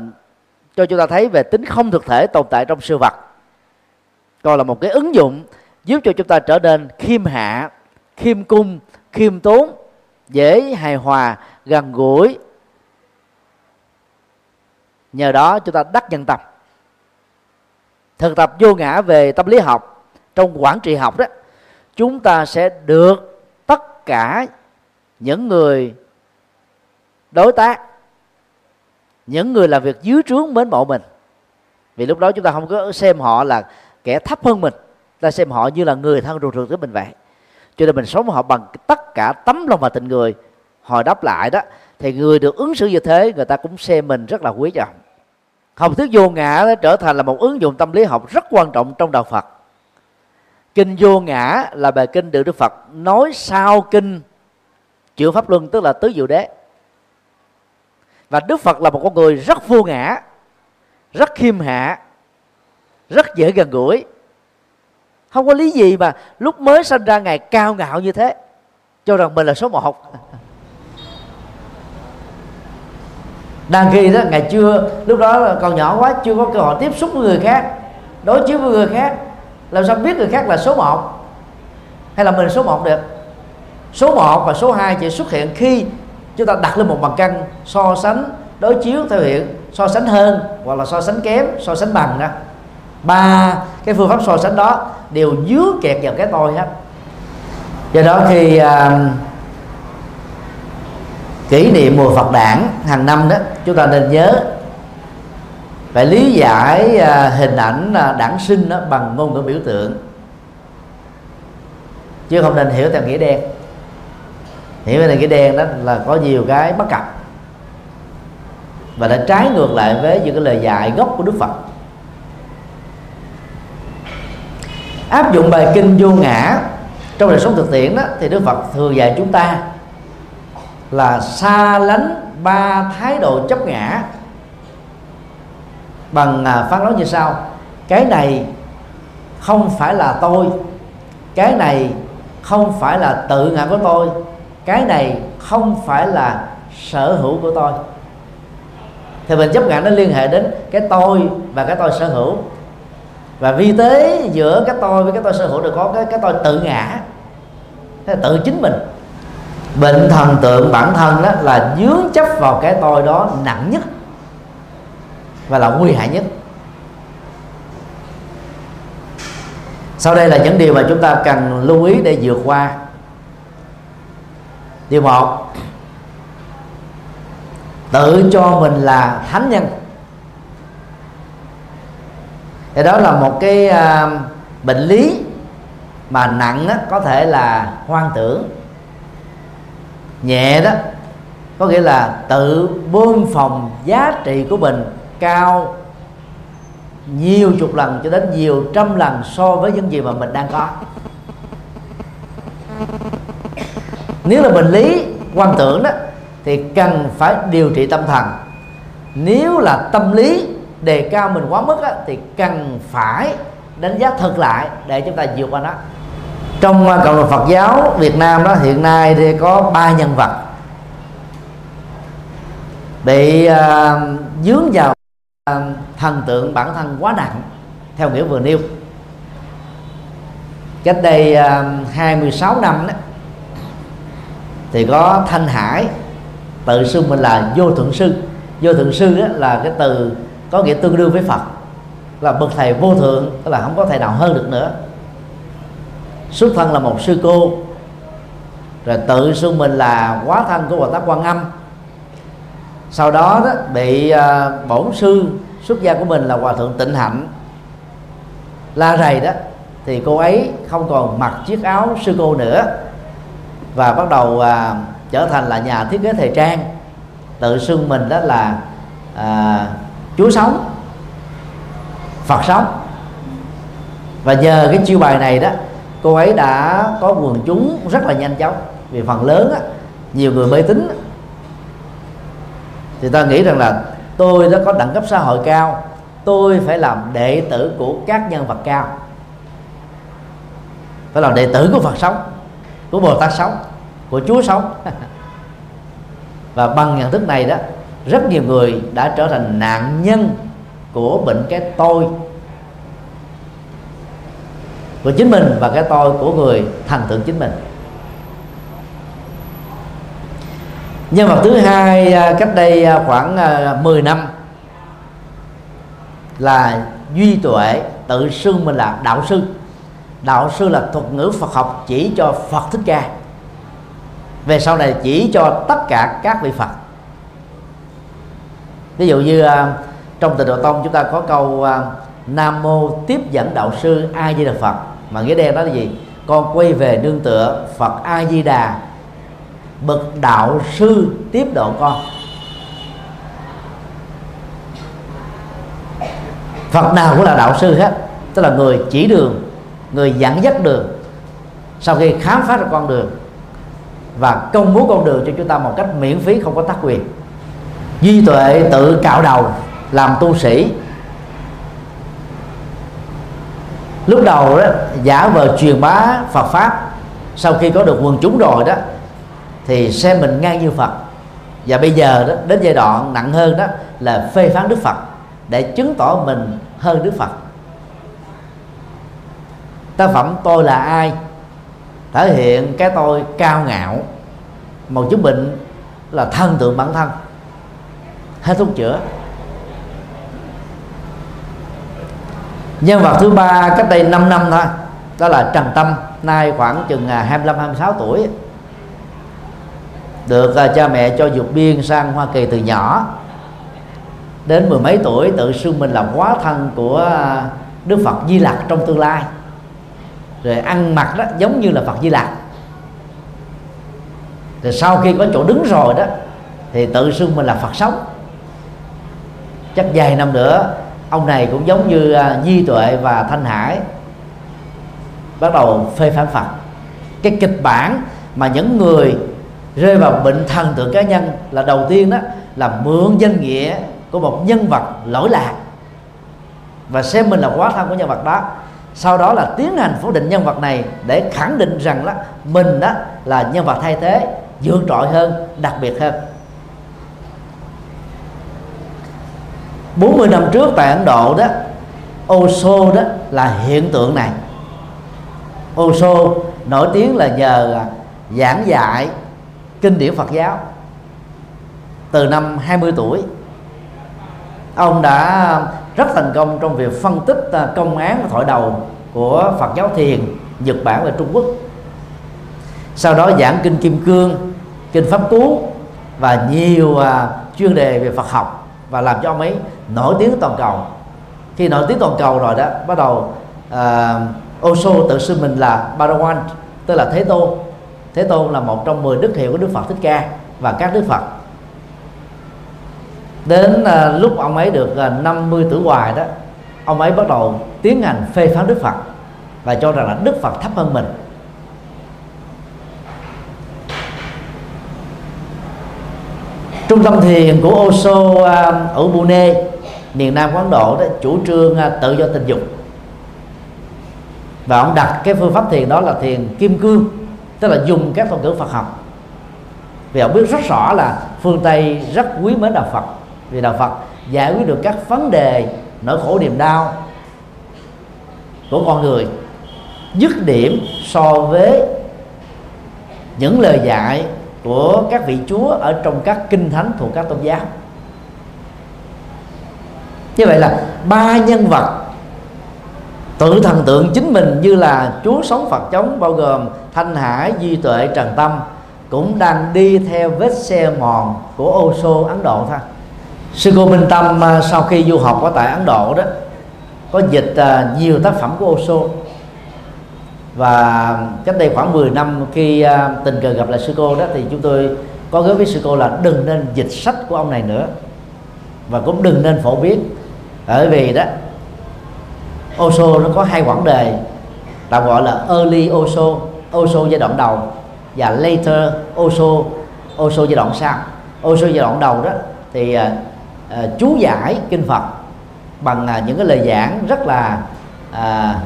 cho chúng ta thấy về tính không thực thể tồn tại trong sự vật, còn là một cái ứng dụng giúp cho chúng ta trở nên khiêm hạ, khiêm cung, khiêm tốn, dễ hài hòa, gần gũi. Nhờ đó chúng ta đắc nhân tâm. Thực tập vô ngã về tâm lý học, trong quản trị học đó, chúng ta sẽ được tất cả những người đối tác, những người làm việc dưới trướng mến mộ mình. Vì lúc đó chúng ta không có xem họ là kẻ thấp hơn mình, ta xem họ như là người thân ruột thịt của mình vậy. Cho nên mình sống họ bằng tất cả tấm lòng và tình người. Hồi đáp lại đó, thì người được ứng xử như thế, người ta cũng xem mình rất là quý trọng. Học thuyết vô ngã đó trở thành là một ứng dụng tâm lý học rất quan trọng trong đạo Phật. Kinh Vô Ngã là bài kinh được Đức Phật nói sau kinh Chuyển Pháp Luân, tức là Tứ Diệu Đế. Và Đức Phật là một con người rất vô ngã, rất khiêm hạ, rất dễ gần gũi. Không có lý gì mà lúc mới sinh ra Ngài cao ngạo như thế, cho rằng mình là số một. Đang khi đó Ngài chưa, lúc đó còn nhỏ quá, chưa có cơ hội tiếp xúc với người khác, đối chiếu với người khác, làm sao biết người khác là số một hay là mình là số một được. Số một và số hai chỉ xuất hiện khi chúng ta đặt lên một bàn cân so sánh, đối chiếu, theo hiện so sánh hơn hoặc là so sánh kém, so sánh bằng đó. Ba cái phương pháp so sánh đó đều dướng kẹt vào cái tôi hết. Do đó khi kỷ niệm mùa Phật đản hàng năm đó, chúng ta nên nhớ phải lý giải hình ảnh đản sinh đó bằng ngôn ngữ biểu tượng, chứ không nên hiểu theo nghĩa đen. Hiểu theo nghĩa đen đó là có nhiều cái bất cập và đã trái ngược lại với những cái lời dạy gốc của Đức Phật. Áp dụng bài kinh Vô Ngã trong đời sống thực tiễn đó, thì Đức Phật thường dạy chúng ta là xa lánh ba thái độ chấp ngã bằng phán nói như sau: cái này không phải là tôi, cái này không phải là tự ngã của tôi, cái này không phải là sở hữu của tôi. Thì bệnh chấp ngã nó liên hệ đến cái tôi và cái tôi sở hữu. Và vi tế giữa cái tôi với cái tôi sở hữu đều có cái tôi tự ngã, cái tự chính mình. Bệnh thần tượng bản thân đó là dướng chấp vào cái tôi đó nặng nhất và là nguy hại nhất. Sau đây là những điều mà chúng ta cần lưu ý để vượt qua. Điều 1, tự cho mình là thánh nhân. Thì đó là một cái bệnh lý mà nặng đó, có thể là hoang tưởng. Nhẹ đó có nghĩa là tự bơm phòng giá trị của mình cao nhiều chục lần cho đến nhiều trăm lần so với những gì mà mình đang có. Nếu là bệnh lý hoang tưởng đó thì cần phải điều trị tâm thần. Nếu là tâm lý đề cao mình quá mức đó, thì cần phải đánh giá thật lại để chúng ta vượt qua nó. Trong cộng đồng Phật giáo Việt Nam đó hiện nay thì có 3 nhân vật bị dướng vào thần tượng bản thân quá nặng theo nghĩa vừa nêu. Cách đây 26 năm đó, thì có Thanh Hải tự xưng mình là Vô Thượng Sư. Vô Thượng Sư đó là cái từ có nghĩa tương đương với Phật, là bậc thầy vô thượng, tức là không có thầy nào hơn được nữa. Xuất thân là một sư cô, rồi tự xưng mình là quá thân của Hòa Tát Quang Âm. Sau đó, bị bổn sư xuất gia của mình là Hòa Thượng Tịnh Hạnh la rầy đó, thì cô ấy không còn mặc chiếc áo sư cô nữa và bắt đầu trở thành là nhà thiết kế thời trang, tự xưng mình đó là Chúa sống, Phật sống. Và nhờ cái chiêu bài này đó, cô ấy đã có quần chúng rất là nhanh chóng. Vì phần lớn á, nhiều người mê tín thì ta nghĩ rằng là tôi đã có đẳng cấp xã hội cao, tôi phải làm đệ tử của các nhân vật cao, phải làm đệ tử của Phật sống, của Bồ Tát sống, của Chúa sống. Và bằng nhận thức này đó, rất nhiều người đã trở thành nạn nhân của bệnh cái tôi của chính mình và cái tôi của người thần tượng chính mình. Nhân vật thứ hai cách đây khoảng 10 năm là Duy Tuệ, tự xưng mình là đạo sư. Đạo sư là thuật ngữ Phật học chỉ cho Phật Thích Ca, về sau này chỉ cho tất cả các vị Phật. Ví dụ như trong Tịnh Độ Tông chúng ta có câu Nam Mô Tiếp Dẫn Đạo Sư A Di Đà Phật, mà nghĩa đen đó là gì? Con quay về nương tựa Phật A Di Đà, bậc đạo sư tiếp độ con. Phật nào cũng là đạo sư hết, tức là người chỉ đường, người dẫn dắt đường. Sau khi khám phá ra con đường và công bố con đường cho chúng ta một cách miễn phí, không có tác quyền, Duy Tuệ tự cạo đầu làm tu sĩ. Lúc đầu đó giả vờ truyền bá Phật pháp, sau khi có được quần chúng rồi đó thì xem mình ngang như Phật. Và bây giờ đó, đến giai đoạn nặng hơn đó là phê phán Đức Phật để chứng tỏ mình hơn Đức Phật. Tác phẩm Tôi Là Ai thể hiện cái tôi cao ngạo, một chứng bệnh là thần tượng bản thân hết thuốc chữa. Nhân vật thứ ba cách đây 5 năm thôi, đó là Trần Tâm, nay khoảng chừng 25-26 tuổi, được cha mẹ cho vượt biên sang Hoa Kỳ từ nhỏ. Đến mười mấy tuổi tự xưng mình là hóa thân của Đức Phật Di Lặc trong tương lai, rồi ăn mặc đó giống như là Phật Di Lặc. Rồi sau khi có chỗ đứng rồi đó thì tự xưng mình là Phật sống. Chắc vài năm nữa ông này cũng giống như Duy Tuệ và Thanh Hải, bắt đầu phê phán Phật. Cái kịch bản mà những người rơi vào bệnh thần tượng cá nhân là đầu tiên đó là mượn danh nghĩa của một nhân vật lỗi lạc và xem mình là hóa thân của nhân vật đó, sau đó là tiến hành phủ định nhân vật này để khẳng định rằng đó mình đó là nhân vật thay thế, vượt trội hơn, đặc biệt hơn. 40 năm trước tại Ấn Độ đó, Osho đó là hiện tượng này. Osho nổi tiếng là nhờ giảng dạy kinh điển Phật giáo. Từ năm 20 tuổi, ông đã rất thành công trong việc phân tích công án và thoại đầu của Phật giáo thiền Nhật Bản và Trung Quốc. Sau đó giảng kinh Kim Cương, kinh Pháp Cú và nhiều chuyên đề về Phật học, và làm cho ông ấy nổi tiếng toàn cầu. Khi nổi tiếng toàn cầu rồi đó, bắt đầu Osho tự xưng mình là Padawan, tức là Thế Tôn. Thế Tôn là một trong 10 đức hiệu của Đức Phật Thích Ca và các Đức Phật. Đến lúc ông ấy được 50 tuổi hoài đó, ông ấy bắt đầu tiến hành phê phán Đức Phật và cho rằng là Đức Phật thấp hơn mình. Trung tâm thiền của Osho ở Pune, miền nam của Ấn Độ đó, chủ trương tự do tình dục, và ông đặt cái phương pháp thiền đó là thiền Kim Cương, tức là dùng các thuật ngữ Phật học. Vì ông biết rất rõ là phương Tây rất quý mến đạo Phật, vì đạo Phật giải quyết được các vấn đề nỗi khổ niềm đau của con người, dứt điểm so với những lời dạy của các vị chúa ở trong các kinh thánh thuộc các tôn giáo. Như vậy là ba nhân vật tự thần tượng chính mình như là chúa sống Phật chống, bao gồm Thanh Hải, Duy Tuệ, Trần Tâm, cũng đang đi theo vết xe mòn của Osho Ấn Độ thôi. Sư cô Minh Tâm sau khi du học ở tại Ấn Độ đó, có dịch nhiều tác phẩm của Osho. Và cách đây khoảng 10 năm, khi tình cờ gặp lại sư cô đó, thì chúng tôi có góp với sư cô là đừng nên dịch sách của ông này nữa, và cũng đừng nên phổ biến. Bởi vì đó, Osho nó có hai quãng đời, tạm gọi là early Osho, Osho giai đoạn đầu, và later Osho, Osho giai đoạn sau. Osho giai đoạn đầu đó thì chú giải kinh Phật bằng những cái lời giảng rất là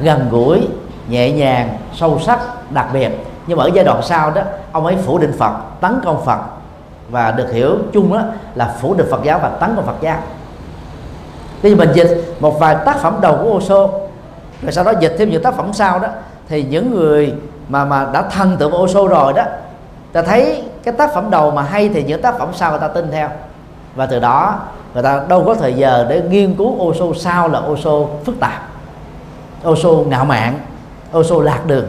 gần gũi, nhẹ nhàng, sâu sắc, đặc biệt. Nhưng mà ở giai đoạn sau đó, ông ấy phủ định Phật, tấn công Phật, và được hiểu chung đó là phủ định Phật giáo và tấn công Phật giáo. Thì mình dịch một vài tác phẩm đầu của Osho, rồi sau đó dịch thêm những tác phẩm sau đó, thì những người mà đã thần tượng Osho rồi đó, ta thấy cái tác phẩm đầu mà hay thì những tác phẩm sau người ta tin theo, và từ đó người ta đâu có thời giờ để nghiên cứu Osho sau là Osho phức tạp, Osho ngạo mạn, Osho lạc đường.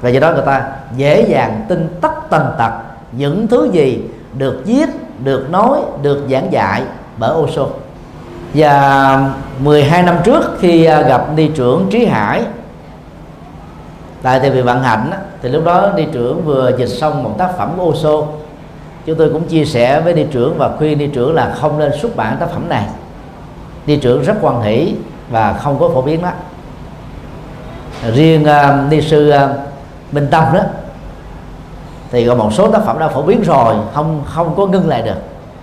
Và do đó người ta dễ dàng tin tất tần tật những thứ gì được viết, được nói, được giảng dạy bởi Osho. Và 12 năm trước, khi gặp ni trưởng Trí Hải tại Thiền viện Vạn Hạnh, thì lúc đó ni trưởng vừa dịch xong một tác phẩm của Osho. Chúng tôi cũng chia sẻ với ni trưởng và khuyên ni trưởng là không nên xuất bản tác phẩm này. Ni trưởng rất hoan hỷ và không có phổ biến đó. Riêng ni sư Minh Tâm đó thì còn một số tác phẩm đã phổ biến rồi, không có ngưng lại được.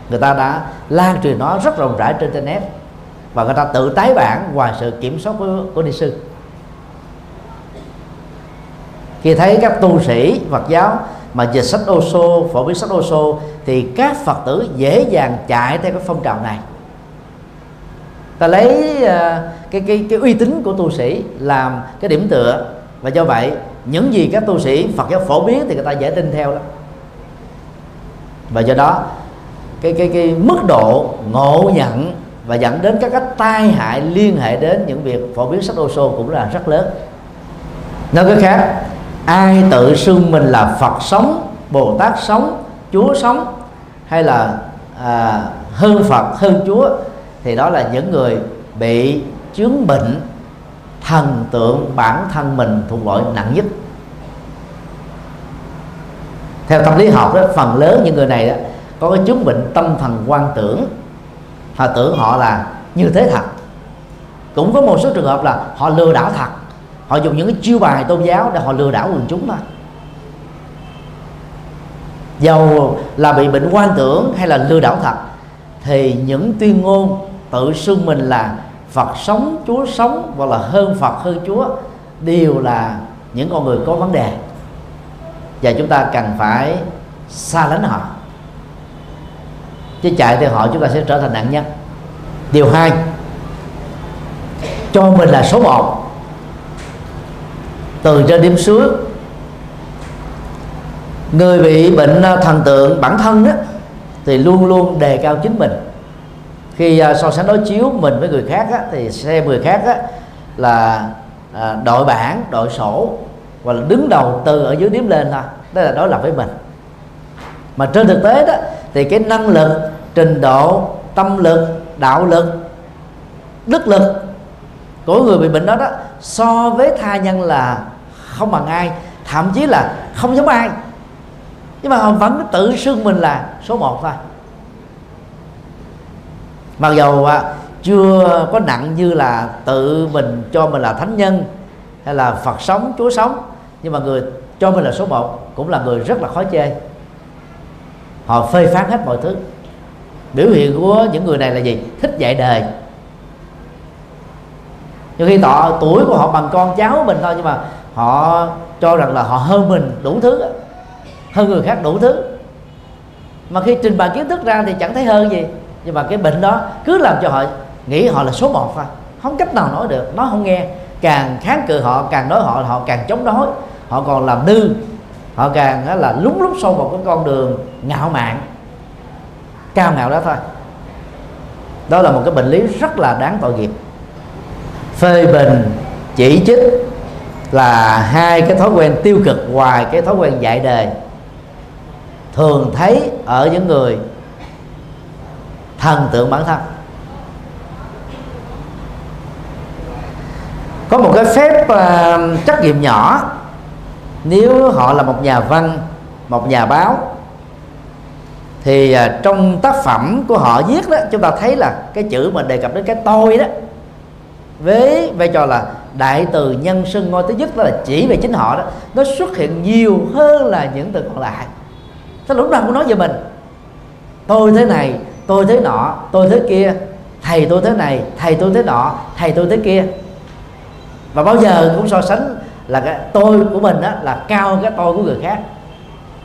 Người ta đã lan truyền nó rất rộng rãi trên internet, và người ta tự tái bản ngoài sự kiểm soát của ni sư. Khi thấy các tu sĩ Phật giáo mà dịch sách Osho, phổ biến sách Osho, thì các Phật tử dễ dàng chạy theo cái phong trào này. Ta lấy cái uy tín của tu sĩ làm cái điểm tựa, và do vậy những gì các tu sĩ Phật giáo phổ biến thì người ta dễ tin theo lắm. Và do đó cái mức độ ngộ nhận và dẫn đến các cách tai hại liên hệ đến những việc phổ biến sách Osho cũng là rất lớn. Nói cái khác, ai tự xưng mình là Phật sống, Bồ Tát sống, Chúa sống, hay là hơn Phật, hơn Chúa, thì đó là những người bị chứng bệnh thần tượng bản thân mình thuộc loại nặng nhất. Theo tâm lý học đó, phần lớn những người này đó có cái chứng bệnh tâm thần quan tưởng. Họ tưởng họ là như thế thật. Cũng có một số trường hợp là họ lừa đảo thật, họ dùng những cái chiêu bài tôn giáo để họ lừa đảo quần chúng thôi. Dầu là bị bệnh quan tưởng hay là lừa đảo thật, thì những tuyên ngôn tự xưng mình là Phật sống, Chúa sống, hoặc là hơn Phật, hơn Chúa, đều là những con người có vấn đề, và chúng ta cần phải xa lánh họ. chứ chạy theo họ chúng ta sẽ trở thành nạn nhân. Điều hai, cho mình là số một, từ trên điểm xuống. Người bị bệnh thần tượng bản thân đó, thì luôn luôn đề cao chính mình. Khi so sánh đối chiếu mình với người khác đó, thì xem người khác đó là đội bảng, đội sổ, hoặc là đứng đầu từ ở dưới điểm lên thôi, đó là đối lập với mình. Mà trên thực tế đó thì cái năng lực, trình độ, tâm lực, đạo lực, đức lực của người bị bệnh đó, đó so với tha nhân là không bằng ai, thậm chí là không giống ai. Nhưng mà họ vẫn tự xưng mình là số một thôi, mặc dầu chưa có nặng như là tự mình cho mình là thánh nhân hay là Phật sống, Chúa sống. Nhưng mà người cho mình là số một cũng là người rất là khó chê. Họ phê phán hết mọi thứ. Biểu hiện của những người này là gì? Thích dạy đời. Nhưng khi tuổi của họ bằng con cháu mình thôi, nhưng mà họ cho rằng là họ hơn mình đủ thứ, hơn người khác đủ thứ. Mà khi trình bày kiến thức ra thì chẳng thấy hơn gì, nhưng mà cái bệnh đó cứ làm cho họ nghĩ họ là số một thôi, không cách nào nói được, nó không nghe. Càng kháng cự họ, càng nói họ, họ càng chống đối, họ còn làm nư, họ càng là lúng lút sâu vào cái con đường ngạo mạn, cao ngạo đó thôi. Đó là một cái bệnh lý rất là đáng tội nghiệp. Phê bình, chỉ trích là hai cái thói quen tiêu cực ngoài cái thói quen dạy đời thường thấy ở những người thần tượng bản thân. Có một cái phép trắc nghiệm nhỏ. Nếu họ là một nhà văn, một nhà báo, thì trong tác phẩm của họ viết đó, chúng ta thấy là cái chữ mà đề cập đến cái tôi đó, với vai trò là đại từ nhân xưng ngôi thứ nhất, đó là chỉ về chính họ đó, nó xuất hiện nhiều hơn là những từ còn lại. Thế lúc nào cũng nói về mình, tôi thế này, tôi thế nọ, tôi thế kia, thầy tôi thế này, thầy tôi thế nọ, thầy tôi thế kia. Và bao giờ cũng so sánh là cái tôi của mình đó là cao cái tôi của người khác,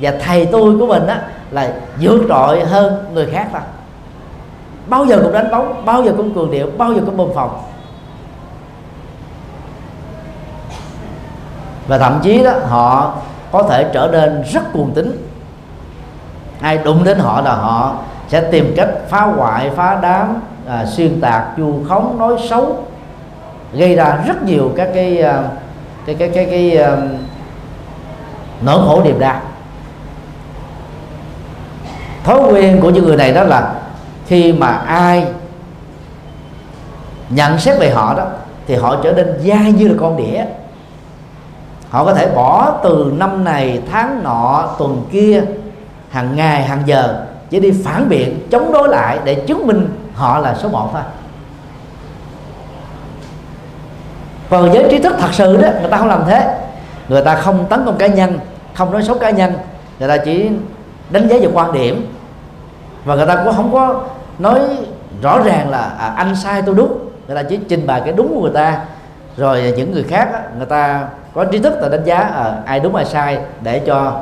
và thầy tôi của mình đó là vượt trội hơn người khác thôi. Bao giờ cũng đánh bóng, bao giờ cũng cường điệu, bao giờ cũng bơm phòng. Và thậm chí đó họ có thể trở nên rất cuồng tín. Ai đụng đến họ là họ sẽ tìm cách phá hoại, phá đám, xuyên tạc, vu khống, nói xấu, gây ra rất nhiều các cái nỗi khổ niềm đau. Thói quen của những người này đó là khi mà ai nhận xét về họ đó thì họ trở nên dai như là con đĩa. Họ có thể bỏ từ năm này, tháng nọ, tuần kia, hàng ngày, hàng giờ, chỉ đi phản biện, chống đối lại để chứng minh họ là số một thôi. Còn giới trí thức thật sự đó, người ta không làm thế. Người ta không tấn công cá nhân, không nói xấu cá nhân. Người ta chỉ đánh giá về quan điểm, và người ta cũng không có nói rõ ràng là anh sai tôi đúng. Người ta chỉ trình bày cái đúng của người ta. Rồi những người khác đó, người ta có trí thức là đánh giá ai đúng ai sai để cho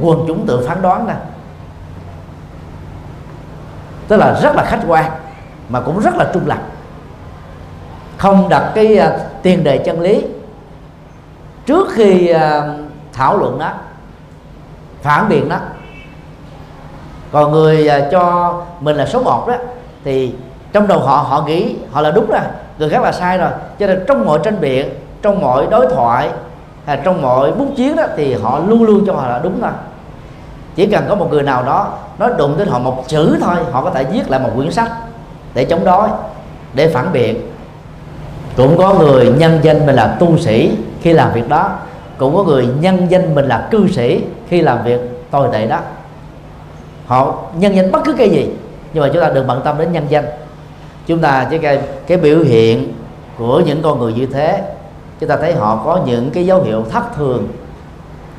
quần chúng tự phán đoán nè. Tức là rất là khách quan mà cũng rất là trung lập, không đặt cái tiền đề chân lý trước khi thảo luận đó, phản biện đó. Còn người cho mình là số một đó thì trong đầu họ, họ nghĩ họ là đúng rồi, người khác là sai rồi, cho nên trong mọi tranh biện, trong mọi đối thoại, hay trong mọi bút chiến đó, thì họ luôn luôn cho họ là đúng thôi. Chỉ cần có một người nào đó nó đụng đến họ một chữ thôi, họ có thể viết lại một quyển sách để chống đối, để phản biện. Cũng có người nhân danh mình là tu sĩ khi làm việc đó, cũng có người nhân danh mình là cư sĩ khi làm việc tồi tệ đó. Họ nhân danh bất cứ cái gì, nhưng mà chúng ta đừng bận tâm đến nhân danh. Chúng ta chỉ cái biểu hiện của những con người như thế, chúng ta thấy họ có những cái dấu hiệu thất thường,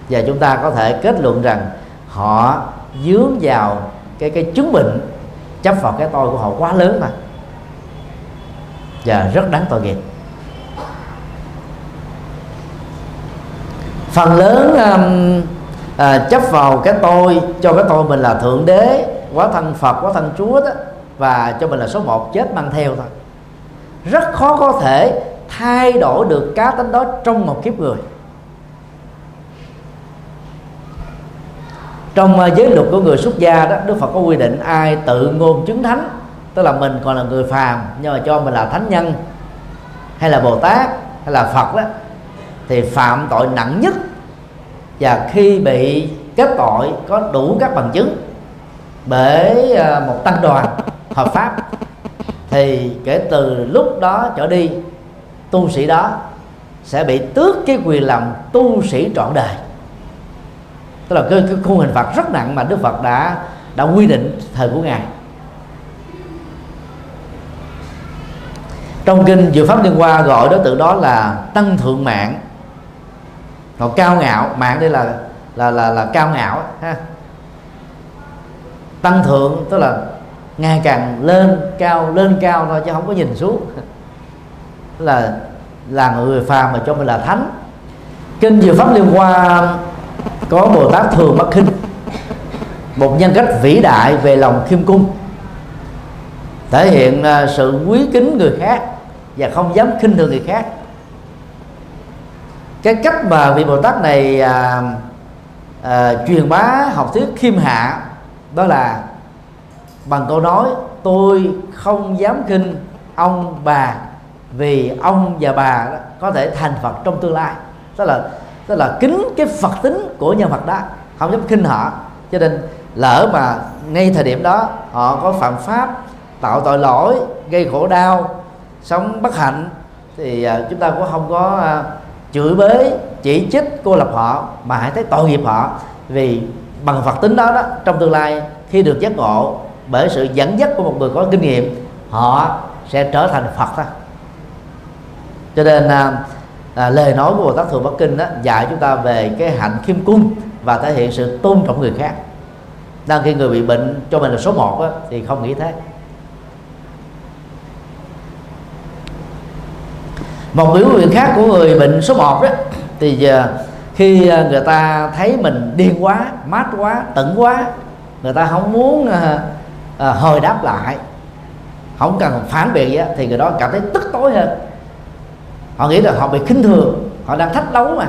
và chúng ta có thể kết luận rằng họ dướng vào cái chứng bệnh chấp vào cái tôi của họ quá lớn mà, và rất đáng tội nghiệp. Phần lớn chấp vào cái tôi, cho cái tôi mình là thượng đế, quả thân Phật, quả thân Chúa đó, và cho mình là số 1 chết mang theo thôi. Rất khó có thể thay đổi được cá tính đó trong một kiếp người. Trong giới luật của người xuất gia đó, Đức Phật có quy định ai tự ngôn chứng thánh, tức là mình còn là người phàm nhưng mà cho mình là thánh nhân hay là Bồ Tát hay là Phật đó, thì phạm tội nặng nhất, và khi bị kết tội có đủ các bằng chứng bởi một tăng đoàn hợp pháp, thì kể từ lúc đó trở đi tu sĩ đó sẽ bị tước cái quyền làm tu sĩ trọn đời. Tức là cái khung hình phạt rất nặng mà Đức Phật đã quy định thời của Ngài. Trong kinh Diệu Pháp Liên Hoa gọi đối tượng đó là tăng thượng mạng. Còn cao ngạo, mạng đây là cao ngạo ha. Tăng thượng tức là ngày càng lên cao thôi chứ không có nhìn xuống. Tức là người phàm mà cho mình là thánh. Kinh Diệu Pháp Liên Hoa có Bồ Tát Thường Bất Khinh, một nhân cách vĩ đại về lòng khiêm cung, thể hiện sự quý kính người khác và không dám khinh thường người khác. Cái cách mà vị Bồ Tát này truyền bá học thuyết khiêm hạ đó là bằng câu nói: tôi không dám khinh ông bà, vì ông và bà đó có thể thành Phật trong tương lai. Tức là kính cái Phật tính của nhân vật đó, không dám khinh họ. Cho nên lỡ mà ngay thời điểm đó họ có phạm pháp, tạo tội lỗi, gây khổ đau, sống bất hạnh, thì chúng ta cũng không có chửi bới, chỉ trích, cô lập họ, mà hãy thấy tội nghiệp họ. Vì bằng Phật tính đó, trong tương lai khi được giác ngộ bởi sự dẫn dắt của một người có kinh nghiệm, họ sẽ trở thành Phật thôi. Cho nên lời nói của Bồ Tát Thường Bất Khinh dạy chúng ta về cái hạnh khiêm cung và thể hiện sự tôn trọng người khác. Đang khi người bị bệnh cho mình là số 1 thì không nghĩ thế. Một biểu hiện khác của người bệnh số 1 đó, thì khi người ta thấy mình điên quá, mát quá, tẩn quá, người ta không muốn hồi đáp lại, không cần phản biện, thì người đó cảm thấy tức tối hơn. Họ nghĩ là họ bị khinh thường, họ đang thách đấu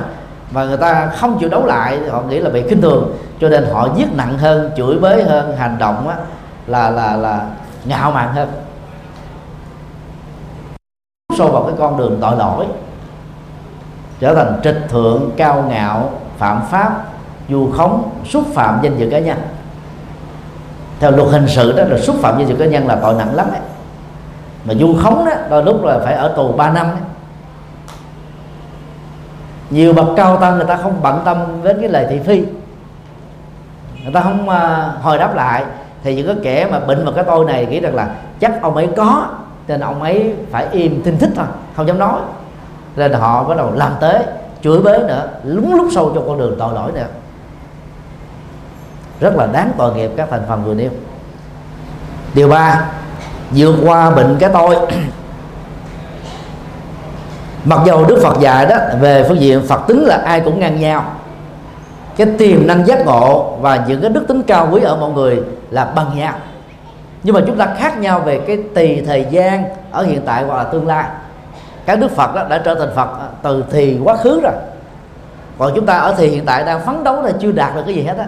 mà người ta không chịu đấu lại, họ nghĩ là bị khinh thường, cho nên họ giết nặng hơn, chửi bới hơn, hành động là ngạo mạn hơn, xô vào cái con đường tội lỗi, trở thành trịch thượng, cao ngạo, phạm pháp, vu khống, xúc phạm danh dự cá nhân. Theo luật hình sự đó là xúc phạm danh dự cá nhân là tội nặng lắm đấy. Mà vu khống đó đôi lúc là phải ở tù 3 năm đấy. Nhiều bậc cao tăng người ta không bận tâm đến cái lời thị phi, người ta không hồi đáp lại, thì những cái kẻ mà bệnh vào cái tôi này nghĩ rằng là chắc ông ấy có, nên ông ấy phải im thinh thích thôi, không dám nói, nên họ bắt đầu làm tế, chửi bới nữa, lúng lúc sâu trong con đường tội lỗi nữa. Rất là đáng tội nghiệp các thành phần vừa nêu. Điều 3, vượt qua bệnh cái tôi. Mặc dù Đức Phật dạy đó về phương diện Phật tính là ai cũng ngang nhau, cái tiềm năng giác ngộ và những cái đức tính cao quý ở mọi người là bằng nhau, nhưng mà chúng ta khác nhau về cái tỳ thời gian ở hiện tại hoặc là tương lai. Các Đức Phật đó đã trở thành Phật từ thì quá khứ rồi, còn chúng ta ở thì hiện tại đang phấn đấu là chưa đạt được cái gì hết á.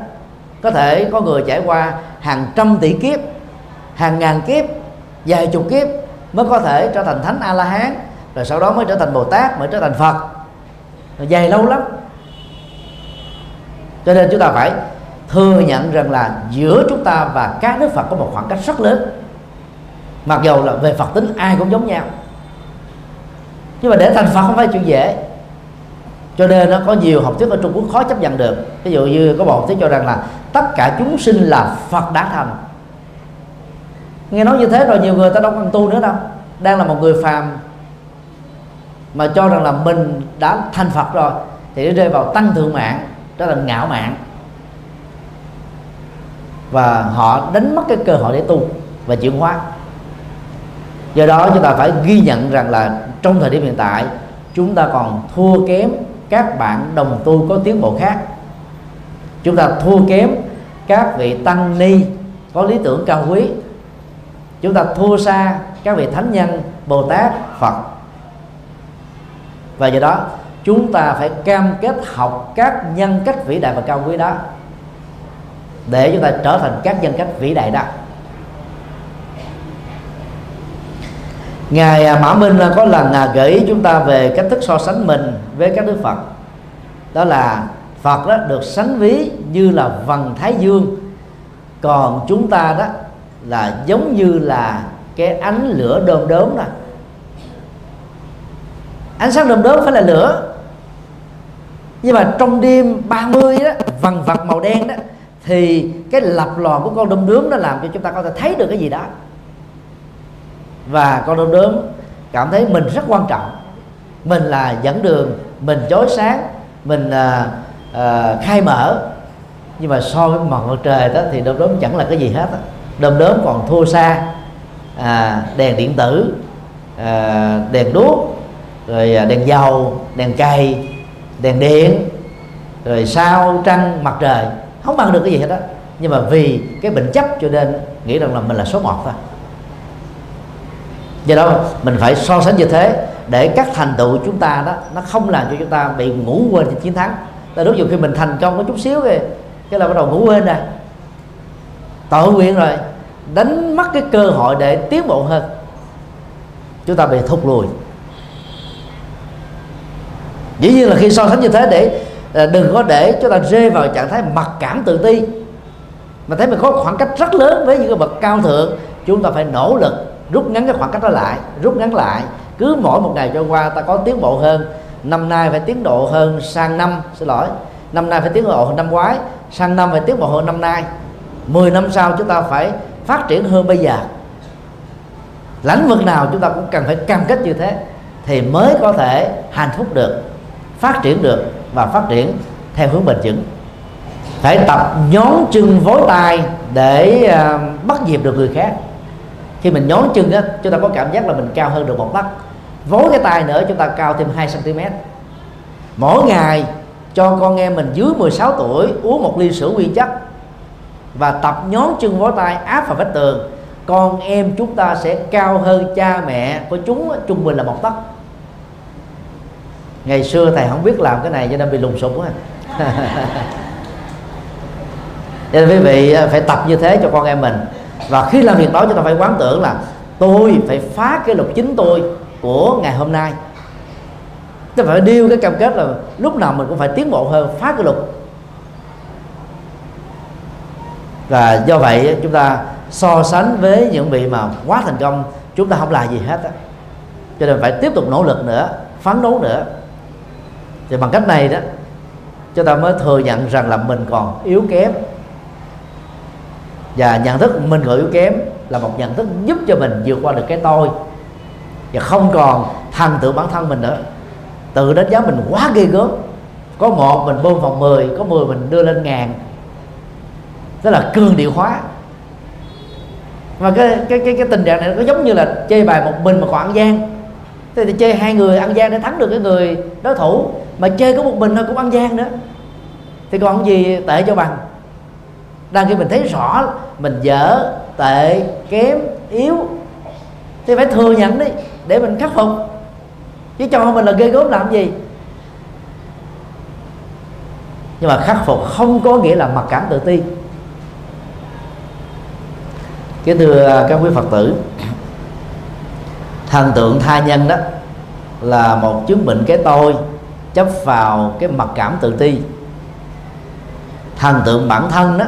Có thể có người trải qua hàng trăm tỷ kiếp, hàng ngàn kiếp, vài chục kiếp mới có thể trở thành Thánh A-la-hán, rồi sau đó mới trở thành Bồ Tát, mới trở thành Phật, rồi dài lâu lắm. Cho nên chúng ta phải thừa nhận rằng là giữa chúng ta và các Đức Phật có một khoảng cách rất lớn. Mặc dù là về Phật tính ai cũng giống nhau, nhưng mà để thành Phật không phải chuyện dễ. Cho nên nó có nhiều học thuyết ở Trung Quốc khó chấp nhận được. Ví dụ như có một học thuyết cho rằng là tất cả chúng sinh là Phật đã thành. Nghe nói như thế rồi nhiều người ta đâu còn tu nữa đâu, đang là một người phàm mà cho rằng là mình đã thành Phật rồi thì nó rơi vào tăng thượng mạng, đó là ngạo mạn, và họ đánh mất cái cơ hội để tu và chuyển hóa. Do đó chúng ta phải ghi nhận rằng là trong thời điểm hiện tại chúng ta còn thua kém các bạn đồng tu có tiến bộ khác. Chúng ta thua kém các vị tăng ni có lý tưởng cao quý. Chúng ta thua xa các vị thánh nhân, Bồ Tát, Phật. Và do đó chúng ta phải cam kết học các nhân cách vĩ đại và cao quý đó để chúng ta trở thành các nhân cách vĩ đại đó. Ngài Mã Minh có lần gợi ý chúng ta về cách thức so sánh mình với các đức Phật. Đó là Phật đó được sánh ví như là vầng thái dương, còn chúng ta đó là giống như là cái ánh lửa đom đóm nè. Ánh sáng đom đóm phải là lửa, nhưng mà trong đêm 30 đó, vằn vặt màu đen đó, thì cái lập lòi của con đom đóm nó làm cho chúng ta có thể thấy được cái gì đó, và con đom đóm cảm thấy mình rất quan trọng, mình là dẫn đường, mình chói sáng, mình khai mở. Nhưng mà so với mặt trời đó thì đom đóm chẳng là cái gì hết đó. Đom đóm còn thua xa đèn điện tử, đèn đuốc, rồi đèn dầu, đèn cầy, đèn điện, rồi sao trăng, mặt trời, không bằng được cái gì hết đó. Nhưng mà vì cái bệnh chấp cho nên nghĩ rằng là mình là số một thôi. Do đó mình phải so sánh như thế để các thành tựu chúng ta đó nó không làm cho chúng ta bị ngủ quên trên chiến thắng. Tại lúc dù khi mình thành công có chút xíu kìa, cái là bắt đầu ngủ quên rồi, tội nguyện rồi, đánh mất cái cơ hội để tiến bộ hơn, chúng ta bị thụt lùi. Dĩ nhiên là khi so sánh như thế để đừng có để chúng ta rơi vào trạng thái mặc cảm tự ti, mà thấy mình có khoảng cách rất lớn với những cái bậc cao thượng, chúng ta phải nỗ lực rút ngắn cái khoảng cách đó lại, rút ngắn lại. Cứ mỗi một ngày trôi qua ta có tiến bộ hơn, năm nay phải tiến độ hơn sang năm, năm nay phải tiến bộ hơn năm ngoái, sang năm phải tiến bộ hơn năm nay, 10 năm sau chúng ta phải phát triển hơn bây giờ. Lĩnh vực nào chúng ta cũng cần phải cam kết như thế thì mới có thể hạnh phúc được, phát triển được, và phát triển theo hướng bền vững. Phải tập nhón chân vối tay để bắt nhịp được người khác. Khi mình nhón chân á, chúng ta có cảm giác là mình cao hơn được một tấc, vối cái tay nữa chúng ta cao thêm 2 cm. Mỗi ngày cho con em mình dưới 16 tuổi uống 1 ly sữa nguyên chất và tập nhón chân vối tay áp vào vách tường, con em chúng ta sẽ cao hơn cha mẹ của chúng trung bình là 1 tấc. Ngày xưa thầy không biết làm cái này cho nên bị lùng sụp á. Nên quý vị phải tập như thế cho con em mình. Và khi làm việc đó chúng ta phải quán tưởng là tôi phải phá cái lục chính tôi của ngày hôm nay. Tôi phải điêu cái cam kết là lúc nào mình cũng phải tiến bộ hơn, phá cái lục. Và do vậy chúng ta so sánh với những vị mà quá thành công, chúng ta không là gì hết á. Cho nên phải tiếp tục nỗ lực nữa, phấn đấu nữa. Thì bằng cách này đó chúng ta mới thừa nhận rằng là mình còn yếu kém, và nhận thức mình còn yếu kém là một nhận thức giúp cho mình vượt qua được cái tôi và không còn thành tựu bản thân mình nữa. Tự đánh giá mình quá ghê gớm, có 1 mình bơm vào 10, có 10 mình đưa lên 1000. Đó là cương điệu hóa. Và cái tình trạng này nó giống như là chơi bài một mình mà còn ăn gian. Thế thì chơi 2 người ăn gian để thắng được cái người đối thủ, mà chơi có 1 mình thôi cũng ăn gian nữa thì còn gì tệ cho bằng. Đang khi mình thấy rõ mình dở, tệ, kém, yếu thì phải thừa nhận đi để mình khắc phục, chứ cho mình là ghê gớm làm gì. Nhưng mà khắc phục không có nghĩa là mặc cảm tự ti. Kính thưa các quý Phật tử, thần tượng tha nhân đó là một chứng bệnh cái tôi chấp vào cái mặc cảm tự ti. Thần tượng bản thân đó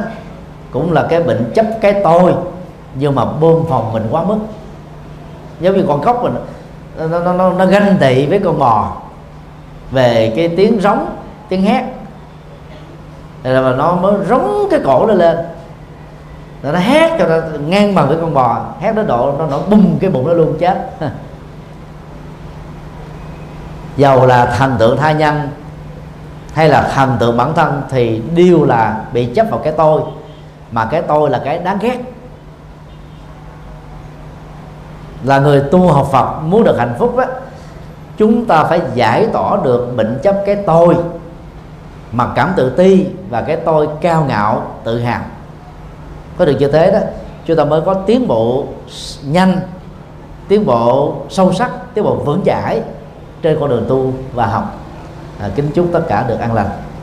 cũng là cái bệnh chấp cái tôi, nhưng mà bơm phòng mình quá mức. Giống như con cóc mình nó ganh tị với con bò về cái tiếng rống, tiếng hét, rồi nó mới rống cái cổ nó lên, rồi nó hét cho nó ngang bằng với con bò, hét đến độ nó bung cái bụng nó luôn chết. Dầu là thần tượng tha nhân hay là thần tượng bản thân thì đều là bị chấp vào cái tôi, mà cái tôi là cái đáng ghét. Là người tu học Phật muốn được hạnh phúc đó, chúng ta phải giải tỏa được bệnh chấp cái tôi, mặc cảm tự ti và cái tôi cao ngạo tự hào. Có được như thế đó chúng ta mới có tiến bộ nhanh, tiến bộ sâu sắc, tiến bộ vững chãi trên con đường tu và học. Kính chúc tất cả được an lành.